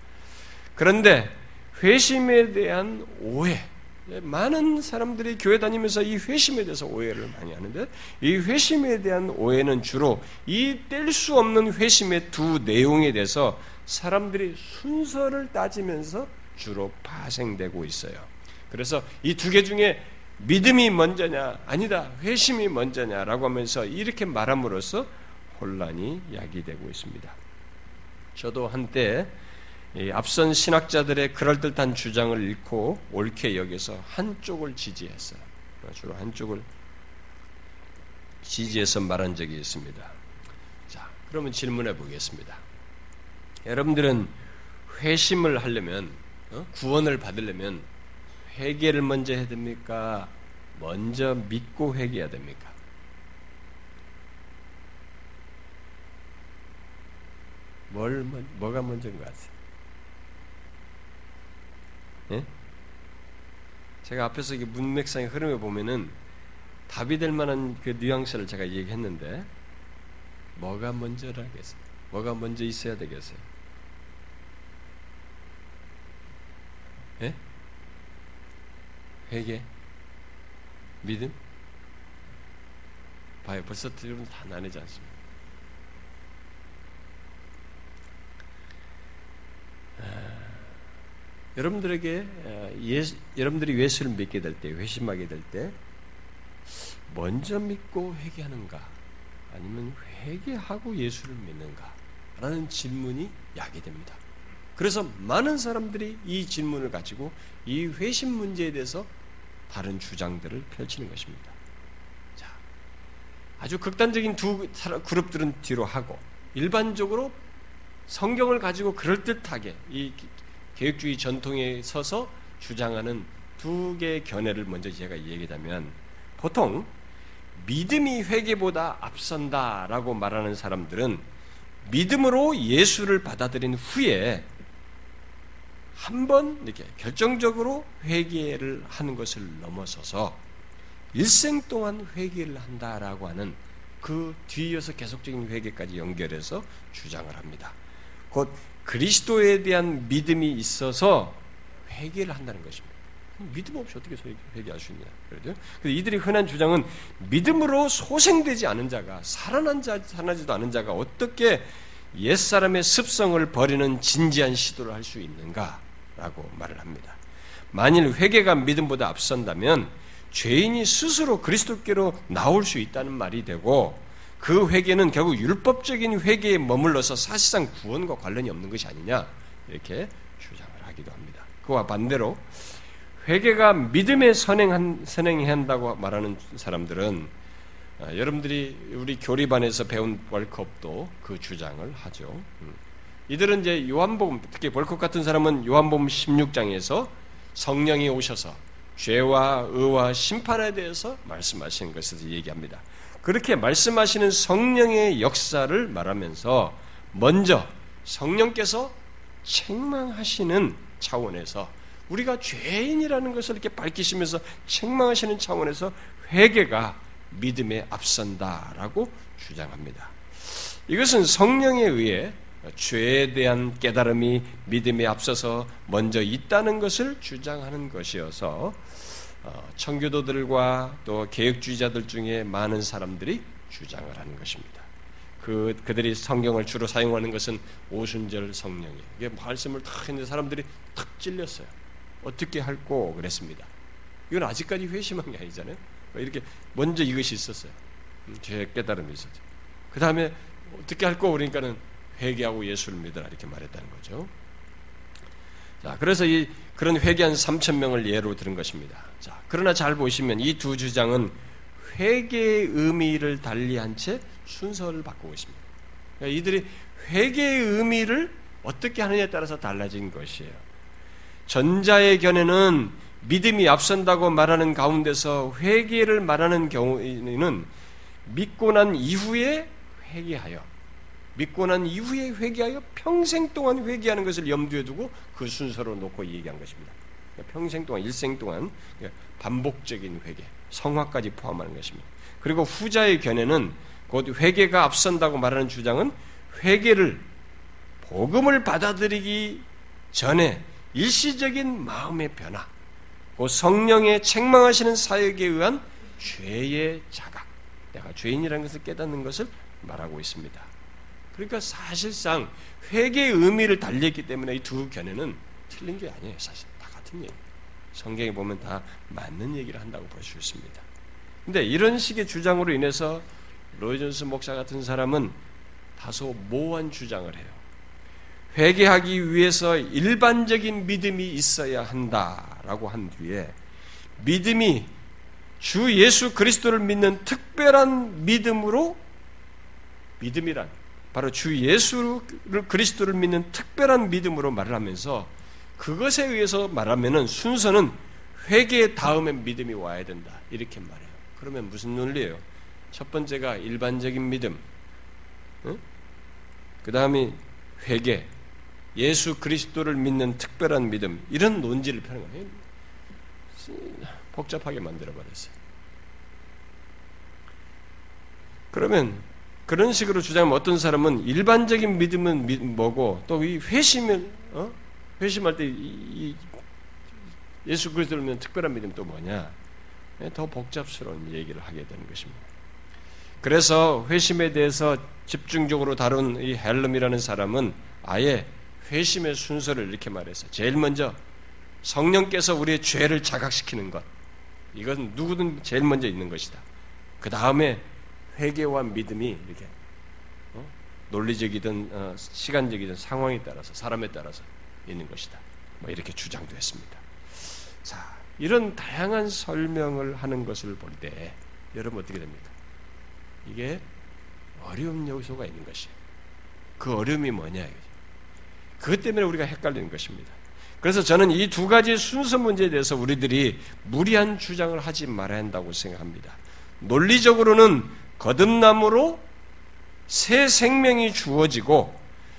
그런데 회심에 대한 오해, 많은 사람들이 교회 다니면서 이 회심에 대해서 오해를 많이 하는데 이 회심에 대한 오해는 주로 이 뗄 수 없는 회심의 두 내용에 대해서 사람들이 순서를 따지면서 주로 파생되고 있어요. 그래서 이 두 개 중에 믿음이 먼저냐, 아니다, 회심이 먼저냐라고 하면서 이렇게 말함으로써 혼란이 야기되고 있습니다. 저도 한때 이 앞선 신학자들의 그럴듯한 주장을 읽고 옳게 여기서 한쪽을 지지했어요. 주로 한쪽을 지지해서 말한 적이 있습니다. 자, 그러면 질문해 보겠습니다. 여러분들은 회심을 하려면, 어? 구원을 받으려면 회개를 먼저 해야 됩니까? 먼저 믿고 회개해야 됩니까? 뭘, 뭐가 먼저인 것 같아요? 예? 제가 앞에서 이게 문맥상의 흐름에 보면은 답이 될 만한 그 뉘앙스를 제가 얘기했는데 뭐가 먼저라겠어요? 뭐가 먼저 있어야 되겠어요? 예? 회개? 믿음? 봐요, 벌써 들으면 다 나뉘지 않습니까? 여러분들에게 예수, 여러분들이 예수를 믿게 될 때, 회심하게 될 때 먼저 믿고 회개하는가 아니면 회개하고 예수를 믿는가? 라는 질문이 야기됩니다. 그래서 많은 사람들이 이 질문을 가지고 이 회심 문제에 대해서 다른 주장들을 펼치는 것입니다. 자, 아주 극단적인 두 그룹들은 뒤로 하고 일반적으로 성경을 가지고 그럴듯하게 이 개혁주의 전통에 서서 주장하는 두 개의 견해를 먼저 제가 얘기하자면, 보통 믿음이 회개보다 앞선다라고 말하는 사람들은 믿음으로 예수를 받아들인 후에 한번 이렇게 결정적으로 회개를 하는 것을 넘어서서 일생 동안 회개를 한다라고 하는 그 뒤이어서 계속적인 회개까지 연결해서 주장을 합니다. 곧 그리스도에 대한 믿음이 있어서 회개를 한다는 것입니다. 믿음 없이 어떻게 회개할 수 있냐. 그래도 이들이 흔한 주장은 믿음으로 소생되지 않은 자가, 살아난 자, 살아나지도 않은 자가 어떻게 옛사람의 습성을 버리는 진지한 시도를 할 수 있는가라고 말을 합니다. 만일 회개가 믿음보다 앞선다면 죄인이 스스로 그리스도께로 나올 수 있다는 말이 되고, 그 회개는 결국 율법적인 회개에 머물러서 사실상 구원과 관련이 없는 것이 아니냐, 이렇게 주장을 하기도 합니다. 그와 반대로 회개가 믿음에 선행한, 선행해야 한다고 말하는 사람들은, 아, 여러분들이 우리 교리반에서 배운 벌컵도 그 주장을 하죠. 음. 이들은 이제 요한복음, 특히 벌컵 같은 사람은 요한복음 십육 장에서 성령이 오셔서 죄와 의와 심판에 대해서 말씀하시는 것을 얘기합니다. 그렇게 말씀하시는 성령의 역사를 말하면서 먼저 성령께서 책망하시는 차원에서, 우리가 죄인이라는 것을 이렇게 밝히시면서 책망하시는 차원에서 회개가 믿음에 앞선다라고 주장합니다. 이것은 성령에 의해 죄에 대한 깨달음이 믿음에 앞서서 먼저 있다는 것을 주장하는 것이어서 청교도들과 또 개혁주의자들 중에 많은 사람들이 주장을 하는 것입니다. 그, 그들이 성경을 주로 사용하는 것은 오순절 성령이에요. 이게 말씀을 탁 했는데 사람들이 탁 찔렸어요. 어떻게 할꼬 그랬습니다. 이건 아직까지 회심한 게 아니잖아요. 이렇게 먼저 이것이 있었어요. 죄의 깨달음이 있었죠. 그 다음에 어떻게 할꼬 그러니까는 회개하고 예수를 믿으라 이렇게 말했다는 거죠. 자, 그래서 이 그런 회개한 삼천 명을 예로 들은 것입니다. 자, 그러나 잘 보시면 이 두 주장은 회개의 의미를 달리한 채 순서를 바꾸고 있습니다. 그러니까 이들이 회개의 의미를 어떻게 하느냐에 따라서 달라진 것이에요. 전자의 견해는 믿음이 앞선다고 말하는 가운데서 회개를 말하는 경우에는 믿고 난 이후에 회개하여, 믿고 난 이후에 회개하여 평생 동안 회개하는 것을 염두에 두고 그 순서로 놓고 얘기한 것입니다. 그러니까 평생 동안, 일생 동안 반복적인 회개, 성화까지 포함하는 것입니다. 그리고 후자의 견해는 곧 회개가 앞선다고 말하는 주장은 회개를 복음을 받아들이기 전에 일시적인 마음의 변화, 곧 성령의 책망하시는 사역에 의한 죄의 자각, 내가 죄인이라는 것을 깨닫는 것을 말하고 있습니다. 그러니까 사실상 회개의 의미를 달리했기 때문에 이 두 견해는 틀린 게 아니에요. 사실 다 같은 얘기예요. 성경에 보면 다 맞는 얘기를 한다고 볼 수 있습니다. 그런데 이런 식의 주장으로 인해서 로이 존스 목사 같은 사람은 다소 모호한 주장을 해요. 회개하기 위해서 일반적인 믿음이 있어야 한다라고 한 뒤에 믿음이 주 예수 그리스도를 믿는 특별한 믿음으로, 믿음이란 바로 주 예수를 그리스도를 믿는 특별한 믿음으로 말을 하면서, 그것에 의해서 말하면은 순서는 회개 다음에 믿음이 와야 된다 이렇게 말해요. 그러면 무슨 논리예요? 첫 번째가 일반적인 믿음, 응? 그 다음이 회개, 예수 그리스도를 믿는 특별한 믿음, 이런 논지를 펴는 거예요. 복잡하게 만들어버렸어요. 그러면 그런 식으로 주장하면 어떤 사람은 일반적인 믿음은 미, 뭐고 또 이 회심을 어? 회심할 때 이, 이 예수 그리스도를 믿는 특별한 믿음 또 뭐냐, 더 복잡스러운 얘기를 하게 되는 것입니다. 그래서 회심에 대해서 집중적으로 다룬 이 헬름이라는 사람은 아예 회심의 순서를 이렇게 말해서 제일 먼저 성령께서 우리의 죄를 자각시키는 것, 이건 누구든 제일 먼저 있는 것이다. 그 다음에 회개와 믿음이 이렇게 어? 논리적이든 어, 시간적이든 상황에 따라서 사람에 따라서 있는 것이다. 뭐 이렇게 주장도 했습니다. 자, 이런 다양한 설명을 하는 것을 볼 때 여러분 어떻게 됩니까? 이게 어려운 요소가 있는 것이에요. 그 어려움이 뭐냐 이거죠. 그것 때문에 우리가 헷갈리는 것입니다. 그래서 저는 이 두 가지 순서 문제에 대해서 우리들이 무리한 주장을 하지 말아야 한다고 생각합니다. 논리적으로는 거듭남으로 새 생명이 주어지고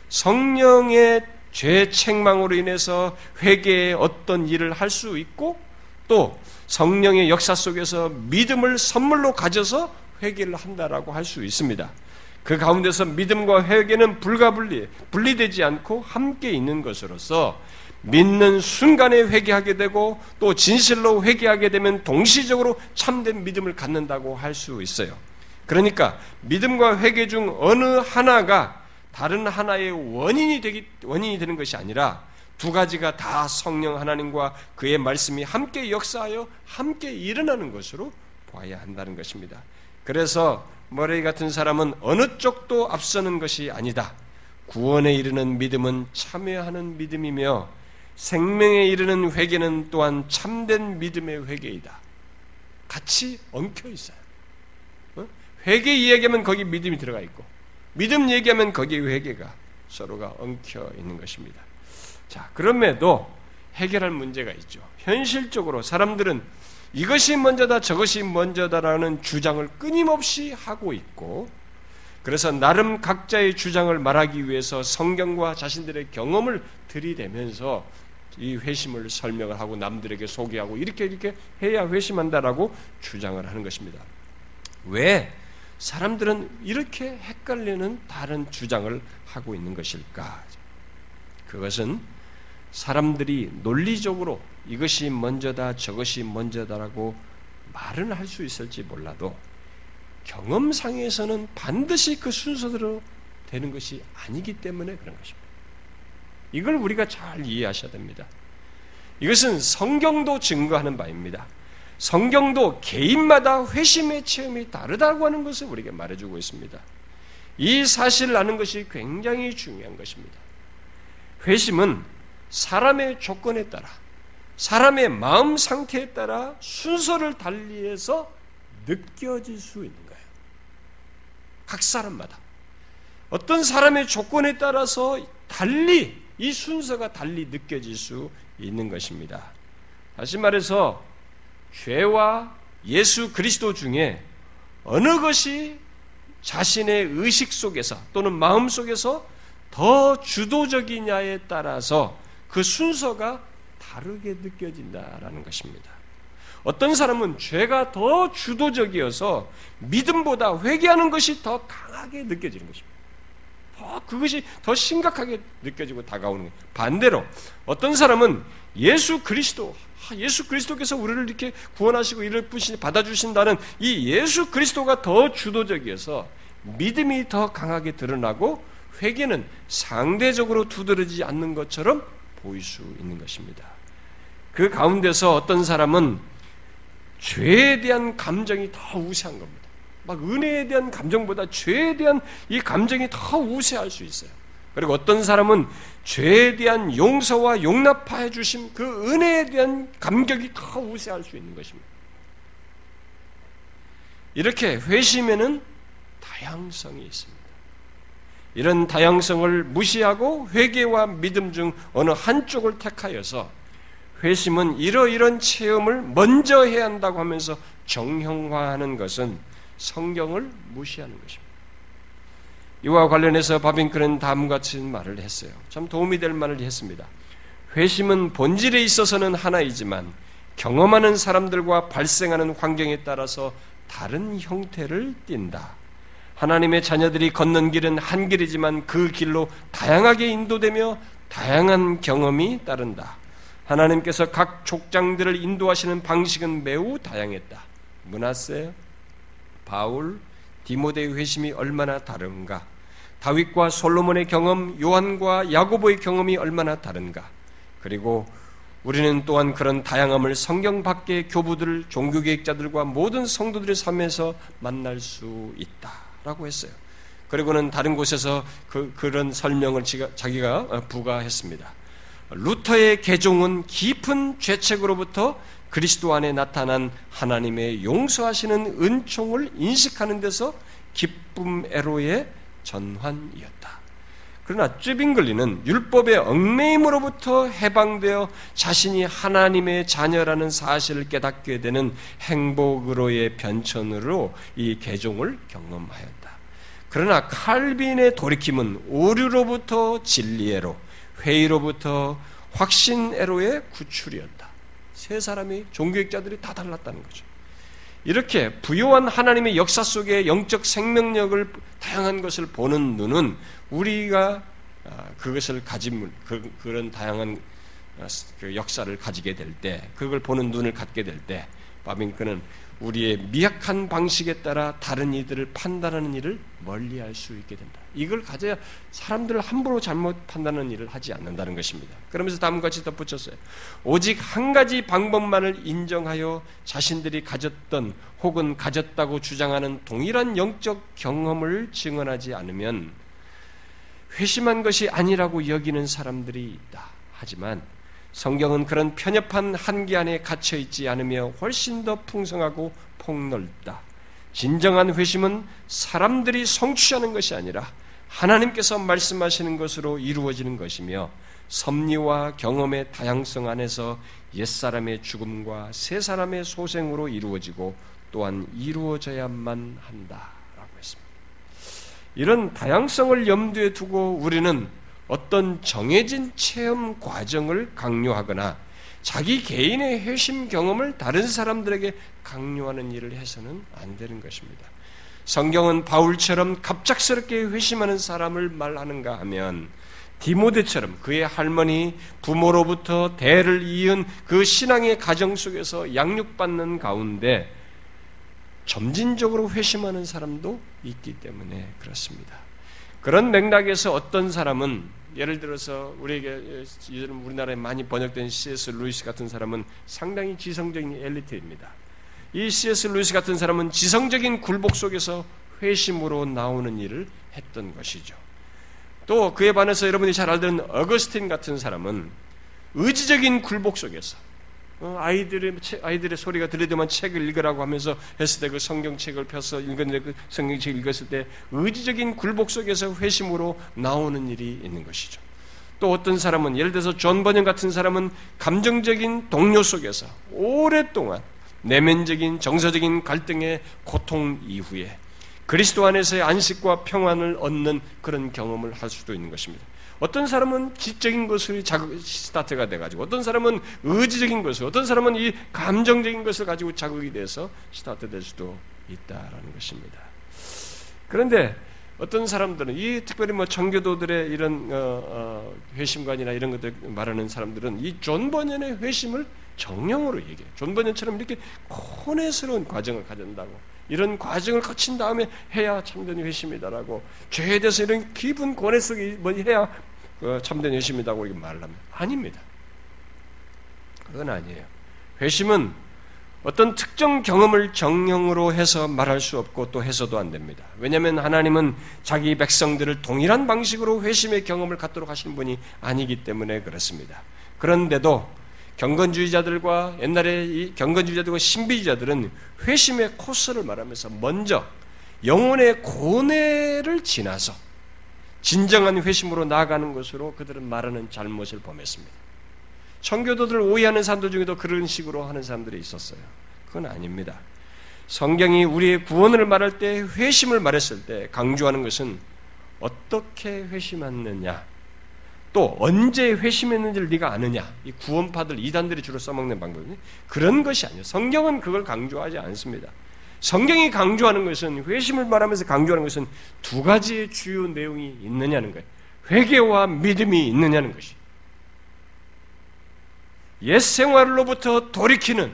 성령의 죄 책망으로 인해서 회개의 어떤 일을 할 수 있고 또 성령의 역사 속에서 믿음을 선물로 가져서 회개를 한다라고 할 수 있습니다. 그 가운데서 믿음과 회개는 불가분리, 분리되지 않고 함께 있는 것으로서 믿는 순간에 회개하게 되고 또 진실로 회개하게 되면 동시적으로 참된 믿음을 갖는다고 할 수 있어요. 그러니까 믿음과 회개 중 어느 하나가 다른 하나의 원인이 되기, 원인이 되는 것이 아니라 두 가지가 다 성령 하나님과 그의 말씀이 함께 역사하여 함께 일어나는 것으로 봐야 한다는 것입니다. 그래서 머레이 같은 사람은 어느 쪽도 앞서는 것이 아니다. 구원에 이르는 믿음은 참여하는 믿음이며 생명에 이르는 회개는 또한 참된 믿음의 회개이다. 같이 엉켜 있어요. 회개 이야기하면 거기 믿음이 들어가 있고 믿음 얘기하면 거기 회개가 서로가 엉켜 있는 것입니다. 자, 그럼에도 해결할 문제가 있죠. 현실적으로 사람들은 이것이 먼저다 저것이 먼저다라는 주장을 끊임없이 하고 있고 그래서 나름 각자의 주장을 말하기 위해서 성경과 자신들의 경험을 들이대면서 이 회심을 설명을 하고 남들에게 소개하고 이렇게 이렇게 해야 회심한다라고 주장을 하는 것입니다. 왜 사람들은 이렇게 헷갈리는 다른 주장을 하고 있는 것일까? 그것은 사람들이 논리적으로 이것이 먼저다 저것이 먼저다라고 말은 할 수 있을지 몰라도 경험상에서는 반드시 그 순서대로 되는 것이 아니기 때문에 그런 것입니다. 이걸 우리가 잘 이해하셔야 됩니다. 이것은 성경도 증거하는 바입니다. 성경도 개인마다 회심의 체험이 다르다고 하는 것을 우리에게 말해주고 있습니다. 이 사실을 아는 것이 굉장히 중요한 것입니다. 회심은 사람의 조건에 따라 사람의 마음 상태에 따라 순서를 달리해서 느껴질 수 있는 거예요. 각 사람마다 어떤 사람의 조건에 따라서 달리 이 순서가 달리 느껴질 수 있는 것입니다. 다시 말해서 죄와 예수 그리스도 중에 어느 것이 자신의 의식 속에서 또는 마음 속에서 더 주도적이냐에 따라서 그 순서가 다르게 느껴진다라는 것입니다. 어떤 사람은 죄가 더 주도적이어서 믿음보다 회개하는 것이 더 강하게 느껴지는 것입니다. 더 그것이 더 심각하게 느껴지고 다가오는 거예요. 반대로 어떤 사람은 예수 그리스도, 예수 그리스도께서 우리를 이렇게 구원하시고 이를 받아주신다는 이 예수 그리스도가 더 주도적이어서 믿음이 더 강하게 드러나고 회개는 상대적으로 두드러지지 않는 것처럼 보일 수 있는 것입니다. 그 가운데서 어떤 사람은 죄에 대한 감정이 더 우세한 겁니다. 막 은혜에 대한 감정보다 죄에 대한 이 감정이 더 우세할 수 있어요. 그리고 어떤 사람은 죄에 대한 용서와 용납하여 주심 그 은혜에 대한 감격이 더 우세할 수 있는 것입니다. 이렇게 회심에는 다양성이 있습니다. 이런 다양성을 무시하고 회개와 믿음 중 어느 한쪽을 택하여서 회심은 이러이런 체험을 먼저 해야 한다고 하면서 정형화하는 것은 성경을 무시하는 것입니다. 이와 관련해서 바빙크는 다음 같은 말을 했어요. 참 도움이 될 말을 했습니다. 회심은 본질에 있어서는 하나이지만 경험하는 사람들과 발생하는 환경에 따라서 다른 형태를 띈다. 하나님의 자녀들이 걷는 길은 한 길이지만 그 길로 다양하게 인도되며 다양한 경험이 따른다. 하나님께서 각 족장들을 인도하시는 방식은 매우 다양했다. 므낫세, 바울, 디모데의 회심이 얼마나 다른가? 다윗과 솔로몬의 경험, 요한과 야고보의 경험이 얼마나 다른가? 그리고 우리는 또한 그런 다양함을 성경 밖의 교부들, 종교개혁자들과 모든 성도들의 삶에서 만날 수 있다라고 했어요. 그리고는 다른 곳에서 그, 그런 설명을 자기가 부가했습니다. 루터의 개종은 깊은 죄책으로부터 그리스도 안에 나타난 하나님의 용서하시는 은총을 인식하는 데서 기쁨 애로의 전환이었다. 그러나 쯔빙글리는 율법의 얽매임으로부터 해방되어 자신이 하나님의 자녀라는 사실을 깨닫게 되는 행복으로의 변천으로 이 개종을 경험하였다. 그러나 칼빈의 돌이킴은 오류로부터 진리애로, 회의로부터 확신애로의 구출이었다. 세 사람이 종교학자들이 다 달랐다는 거죠. 이렇게 부요한 하나님의 역사 속의 영적 생명력을 다양한 것을 보는 눈은 우리가 그것을 가진 그런 다양한 역사를 가지게 될 때, 그걸 보는 눈을 갖게 될 때, 바빙크는 우리의 미약한 방식에 따라 다른 이들을 판단하는 일을 멀리할 수 있게 된다. 이걸 가져야 사람들을 함부로 잘못 판단하는 일을 하지 않는다는 것입니다. 그러면서 다음과 같이 덧붙였어요. 오직 한 가지 방법만을 인정하여 자신들이 가졌던 혹은 가졌다고 주장하는 동일한 영적 경험을 증언하지 않으면 회심한 것이 아니라고 여기는 사람들이 있다. 하지만 성경은 그런 편협한 한계 안에 갇혀있지 않으며 훨씬 더 풍성하고 폭넓다. 진정한 회심은 사람들이 성취하는 것이 아니라 하나님께서 말씀하시는 것으로 이루어지는 것이며 섭리와 경험의 다양성 안에서 옛사람의 죽음과 새사람의 소생으로 이루어지고 또한 이루어져야만 한다라고 했습니다. 이런 다양성을 염두에 두고 우리는 어떤 정해진 체험 과정을 강요하거나 자기 개인의 회심 경험을 다른 사람들에게 강요하는 일을 해서는 안 되는 것입니다. 성경은 바울처럼 갑작스럽게 회심하는 사람을 말하는가 하면 디모데처럼 그의 할머니, 부모로부터 대를 이은 그 신앙의 가정 속에서 양육받는 가운데 점진적으로 회심하는 사람도 있기 때문에 그렇습니다. 그런 맥락에서 어떤 사람은 예를 들어서 우리에게 요즘 우리나라에 많이 번역된 씨에스 루이스 같은 사람은 상당히 지성적인 엘리트입니다. 이 씨에스 루이스 같은 사람은 지성적인 굴복 속에서 회심으로 나오는 일을 했던 것이죠. 또 그에 반해서 여러분이 잘 알던 어거스틴 같은 사람은 의지적인 굴복 속에서 아이들의, 아이들의 소리가 들리더만 책을 읽으라고 하면서 했을 때 그 성경책을 펴서 읽었는데 그 성경책을 읽었을 때 의지적인 굴복 속에서 회심으로 나오는 일이 있는 것이죠. 또 어떤 사람은 예를 들어서 존 번영 같은 사람은 감정적인 동요 속에서 오랫동안 내면적인 정서적인 갈등의 고통 이후에 그리스도 안에서의 안식과 평안을 얻는 그런 경험을 할 수도 있는 것입니다. 어떤 사람은 지적인 것으로 자극 스타트가 돼가지고 어떤 사람은 의지적인 것을, 어떤 사람은 이 감정적인 것을 가지고 자극이 돼서 스타트 될 수도 있다라는 것입니다. 그런데 어떤 사람들은 이 특별히 뭐 청교도들의 이런 어, 어, 회심관이나 이런 것들 말하는 사람들은 이 존 번연의 회심을 정령으로 얘기해. 존 번연처럼 이렇게 고뇌스러운 과정을 가진다고. 이런 과정을 거친 다음에 해야 참된 회심이다라고. 죄에 대해서 이런 깊은 고뇌 속에 뭐 해야 참된 회심이다고 이렇게 말하면 아닙니다. 그건 아니에요. 회심은 어떤 특정 경험을 정령으로 해서 말할 수 없고 또 해서도 안 됩니다. 왜냐하면 하나님은 자기 백성들을 동일한 방식으로 회심의 경험을 갖도록 하시는 분이 아니기 때문에 그렇습니다. 그런데도 경건주의자들과 옛날에 이 경건주의자들과 신비주의자들은 회심의 코스를 말하면서 먼저 영혼의 고뇌를 지나서 진정한 회심으로 나아가는 것으로 그들은 말하는 잘못을 범했습니다. 청교도들을 오해하는 사람들 중에도 그런 식으로 하는 사람들이 있었어요. 그건 아닙니다. 성경이 우리의 구원을 말할 때, 회심을 말했을 때 강조하는 것은 어떻게 회심하느냐, 또 언제 회심했는지를 네가 아느냐, 이 구원파들, 이단들이 주로 써먹는 방법이니 그런 것이 아니에요. 성경은 그걸 강조하지 않습니다. 성경이 강조하는 것은, 회심을 말하면서 강조하는 것은 두 가지의 주요 내용이 있느냐는 거예요. 회개와 믿음이 있느냐는 것이. 옛 생활로부터 돌이키는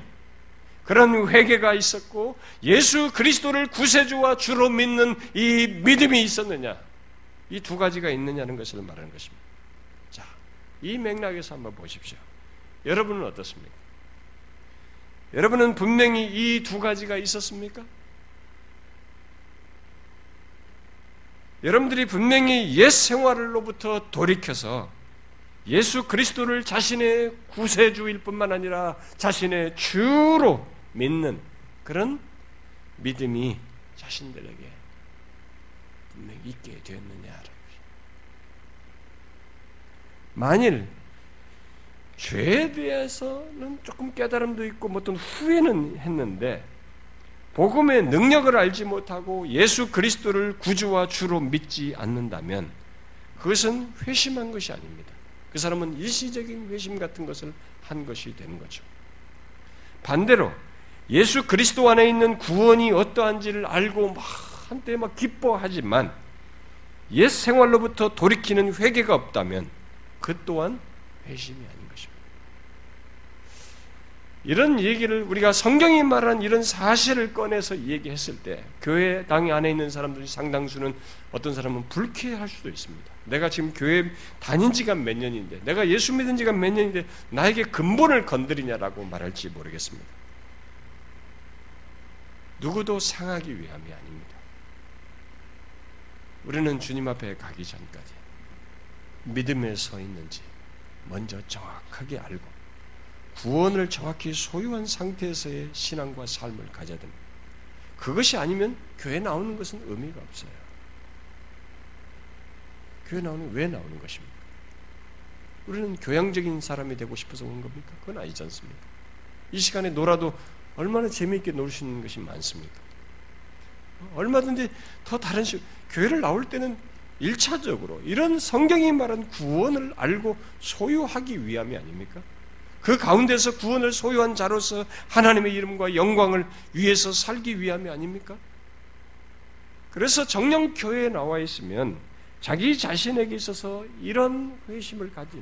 그런 회개가 있었고 예수 그리스도를 구세주와 주로 믿는 이 믿음이 있었느냐, 이 두 가지가 있느냐는 것을 말하는 것입니다. 이 맥락에서 한번 보십시오. 여러분은 어떻습니까? 여러분은 분명히 이 두 가지가 있었습니까? 여러분들이 분명히 옛 생활로부터 돌이켜서 예수 그리스도를 자신의 구세주일 뿐만 아니라 자신의 주로 믿는 그런 믿음이 자신들에게 분명히 있게 되었느냐라고. 만일 죄에 대해서는 조금 깨달음도 있고 어떤 후회는 했는데 복음의 능력을 알지 못하고 예수 그리스도를 구주와 주로 믿지 않는다면 그것은 회심한 것이 아닙니다. 그 사람은 일시적인 회심 같은 것을 한 것이 되는 거죠. 반대로 예수 그리스도 안에 있는 구원이 어떠한지를 알고 막 한때 막 기뻐하지만 옛 생활로부터 돌이키는 회개가 없다면 그 또한 회심이 아닌 것입니다. 이런 얘기를 우리가 성경이 말한 이런 사실을 꺼내서 얘기했을 때 교회 당 안에 있는 사람들이 상당수는 어떤 사람은 불쾌할 수도 있습니다. 내가 지금 교회 다닌 지가 몇 년인데 내가 예수 믿은 지가 몇 년인데 나에게 근본을 건드리냐라고 말할지 모르겠습니다. 누구도 상하기 위함이 아닙니다. 우리는 주님 앞에 가기 전까지 믿음에 서 있는지 먼저 정확하게 알고 구원을 정확히 소유한 상태에서의 신앙과 삶을 가져야 됩니다. 그것이 아니면 교회 나오는 것은 의미가 없어요. 교회 나오는 왜 나오는 것입니까? 우리는 교양적인 사람이 되고 싶어서 온 겁니까? 그건 아니지 않습니까? 이 시간에 놀아도 얼마나 재미있게 놀 수 있는 것이 많습니까? 얼마든지 더 다른 식 교회를 나올 때는 일차적으로 이런 성경이 말한 구원을 알고 소유하기 위함이 아닙니까? 그 가운데서 구원을 소유한 자로서 하나님의 이름과 영광을 위해서 살기 위함이 아닙니까? 그래서 정령 교회에 나와 있으면 자기 자신에게 있어서 이런 회심을 가진지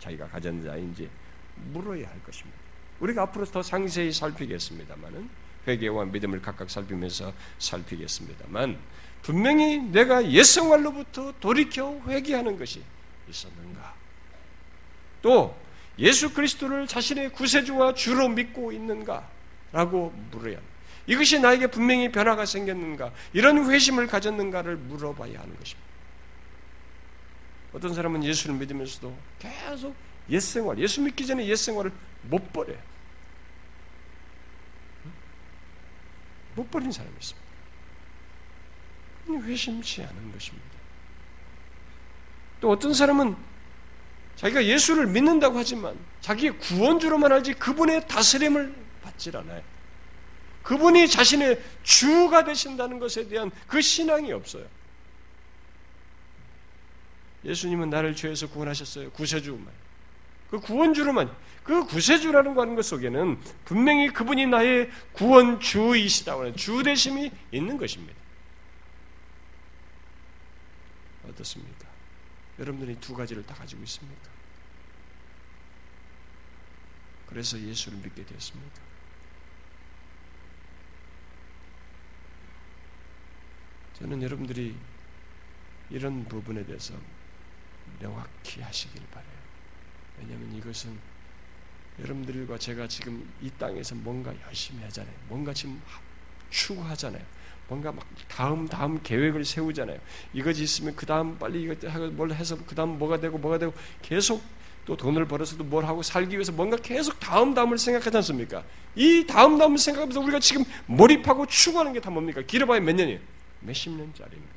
자기가 가진 자인지 물어야 할 것입니다. 우리가 앞으로 더 상세히 살피겠습니다만은 회개와 믿음을 각각 살피면서 살피겠습니다만 분명히 내가 옛 생활로부터 돌이켜 회개하는 것이 있었는가? 또 예수 그리스도를 자신의 구세주와 주로 믿고 있는가라고 물어야 합니다. 이것이 나에게 분명히 변화가 생겼는가, 이런 회심을 가졌는가를 물어봐야 하는 것입니다. 어떤 사람은 예수를 믿으면서도 계속 옛생활, 예수 믿기 전에 옛생활을 못 버려요. 못 버린 사람이 있습니다. 회심치 않은 것입니다. 또 어떤 사람은 자기가 예수를 믿는다고 하지만 자기의 구원주로만 알지 그분의 다스림을 받질 않아요. 그분이 자신의 주가 되신다는 것에 대한 그 신앙이 없어요. 예수님은 나를 죄에서 구원하셨어요. 구세주만. 그 구원주로만. 그 구세주라는 거 하는 것 속에는 분명히 그분이 나의 구원주이시다고 하는 주되심이 있는 것입니다. 어떻습니까? 여러분들이 두 가지를 다 가지고 있습니까? 그래서 예수를 믿게 되었습니까? 저는 여러분들이 이런 부분에 대해서 명확히 하시길 바라요. 왜냐하면 이것은 여러분들과 제가 지금 이 땅에서 뭔가 열심히 하잖아요. 뭔가 지금 추구하잖아요. 뭔가 막 다음 다음 계획을 세우잖아요. 이것이 있으면 그 다음 빨리 이것 하고 뭘 해서 그 다음 뭐가 되고 뭐가 되고 계속 또 돈을 벌어서도 뭘 하고 살기 위해서 뭔가 계속 다음 다음을 생각하지 않습니까? 이 다음 다음을 생각하면서 우리가 지금 몰입하고 추구하는 게 다 뭡니까? 길어봐야 몇 년이에요? 몇십 년짜리입니다.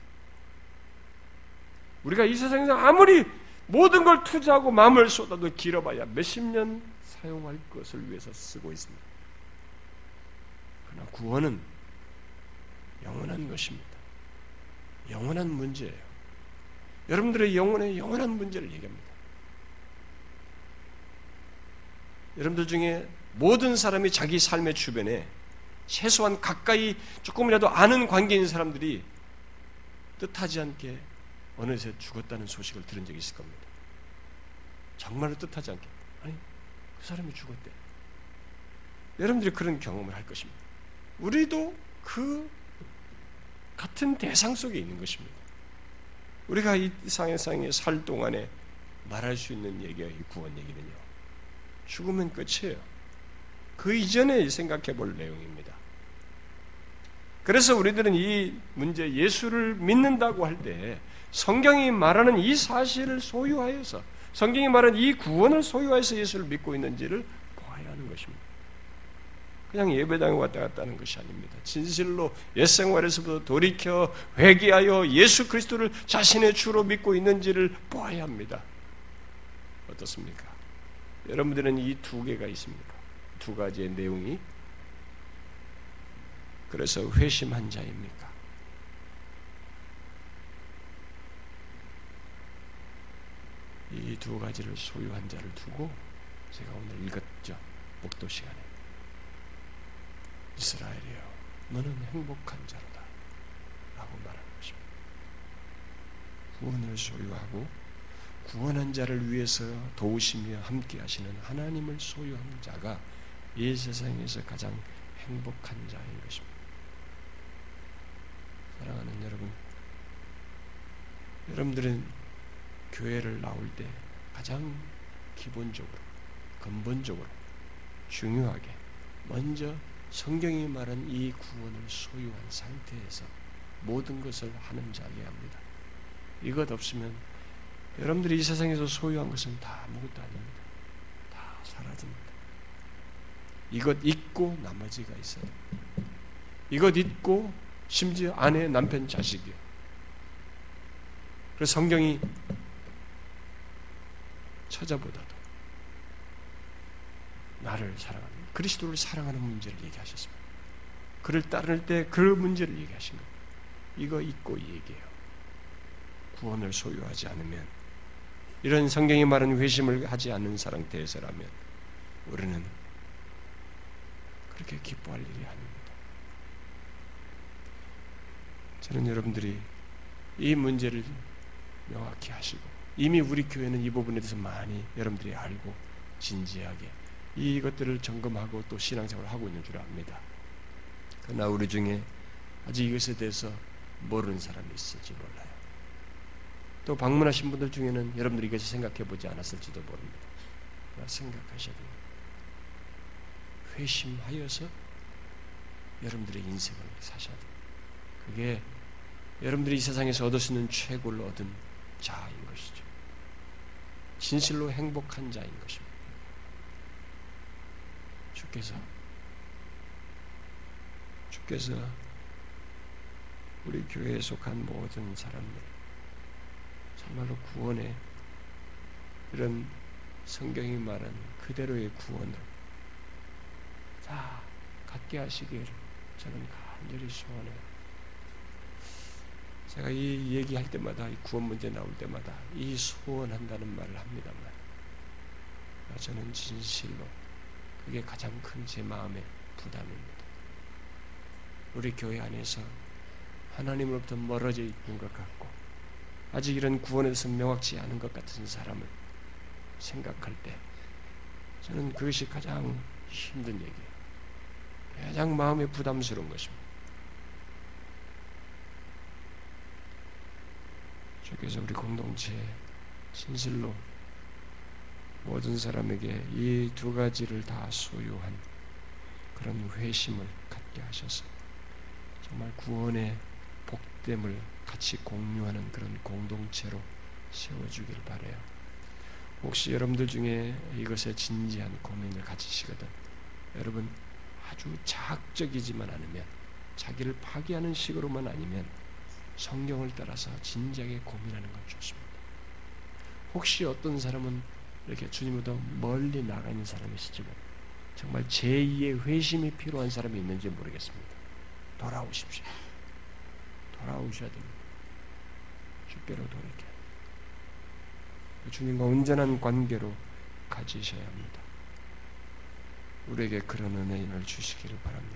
우리가 이 세상에서 아무리 모든 걸 투자하고 마음을 쏟아도 길어봐야 몇십 년 사용할 것을 위해서 쓰고 있습니다. 그러나 구원은 영원한 것입니다. 영원한 문제예요. 여러분들의 영혼의 영원한 문제를 얘기합니다. 여러분들 중에 모든 사람이 자기 삶의 주변에 최소한 가까이 조금이라도 아는 관계인 사람들이 뜻하지 않게 어느새 죽었다는 소식을 들은 적이 있을 겁니다. 정말로 뜻하지 않게. 아니, 그 사람이 죽었대. 여러분들이 그런 경험을 할 것입니다. 우리도 그 같은 대상 속에 있는 것입니다. 우리가 이 세상에 살 동안에 말할 수 있는 얘기가 이 구원 얘기는요. 죽으면 끝이에요. 그 이전에 생각해 볼 내용입니다. 그래서 우리들은 이 문제, 예수를 믿는다고 할 때 성경이 말하는 이 사실을 소유하여서, 성경이 말하는 이 구원을 소유하여서 예수를 믿고 있는지를 보아야 하는 것입니다. 그냥 예배당에 왔다 갔다 하는 것이 아닙니다. 진실로 옛생활에서부터 돌이켜 회개하여 예수 그리스도를 자신의 주로 믿고 있는지를 보아야 합니다. 어떻습니까? 여러분들은 이 두 개가 있습니다. 두 가지의 내용이. 그래서 회심한 자입니까? 이 두 가지를 소유한 자를 두고 제가 오늘 읽었죠. 목도 시간에. 이스라엘이여, 너는 행복한 자로다 라고 말하는 것입니다. 구원을 소유하고 구원한 자를 위해서 도우시며 함께 하시는 하나님을 소유한 자가 이 세상에서 가장 행복한 자인 것입니다. 사랑하는 여러분, 여러분들은 교회를 나올 때 가장 기본적으로, 근본적으로, 중요하게 먼저 성경이 말한 이 구원을 소유한 상태에서 모든 것을 하는 자여야 합니다. 이것 없으면 여러분들이 이 세상에서 소유한 것은 다 아무것도 아닙니다. 다 사라집니다. 이것 잊고 나머지가 있어요. 이것 잊고 심지어 아내, 남편, 자식이요. 그래서 성경이 찾아보다도 나를 사랑하는, 그리스도를 사랑하는 문제를 얘기하셨습니다. 그를 따를 때 그 문제를 얘기하신 겁니다. 이거 잊고 얘기해요. 구원을 소유하지 않으면, 이런 성경이 말하는 회심을 하지 않는 상태에서라면 우리는 그렇게 기뻐할 일이 아닙니다. 저는 여러분들이 이 문제를 명확히 하시고, 이미 우리 교회는 이 부분에 대해서 많이 여러분들이 알고 진지하게 이것들을 점검하고 또 신앙생활을 하고 있는 줄 압니다. 그러나 우리 중에 아직 이것에 대해서 모르는 사람이 있을지 몰라요. 또 방문하신 분들 중에는 여러분들이 이것을 생각해보지 않았을지도 모릅니다. 생각하셔야 됩니다. 회심하여서 여러분들의 인생을 사셔야 됩니다. 그게 여러분들이 이 세상에서 얻을 수 있는 최고를 얻은 자인 것이죠. 진실로 행복한 자인 것입니다. 주께서 주께서 우리 교회에 속한 모든 사람들 정말로 구원의, 이런 성경이 말한 그대로의 구원을 다 갖게 하시기를 저는 간절히 소원해요. 제가 이 얘기할 때마다, 이 구원 문제 나올 때마다 이 소원한다는 말을 합니다만, 저는 진실로 그게 가장 큰 제 마음의 부담입니다. 우리 교회 안에서 하나님으로부터 멀어져 있는 것 같고 아직 이런 구원에서 명확치 않은 것 같은 사람을 생각할 때 저는 그것이 가장 힘든 얘기예요. 가장 마음에 부담스러운 것입니다. 주께서 우리 공동체에 진실로 모든 사람에게 이 두 가지를 다 소유한 그런 회심을 갖게 하셔서 정말 구원의 복됨을 같이 공유하는 그런 공동체로 세워주길 바라요. 혹시 여러분들 중에 이것에 진지한 고민을 가지시거든, 여러분 아주 자학적이지만 않으면, 자기를 파괴하는 식으로만 아니면 성경을 따라서 진지하게 고민하는 건 좋습니다. 혹시 어떤 사람은 이렇게 주님으로부터 멀리 나가 있는 사람이시지만 정말 제이의 회심이 필요한 사람이 있는지 모르겠습니다. 돌아오십시오. 돌아오셔야 됩니다. 주께로 돌이켜 주님과 온전한 관계로 가지셔야 합니다. 우리에게 그런 은혜를 주시기를 바랍니다.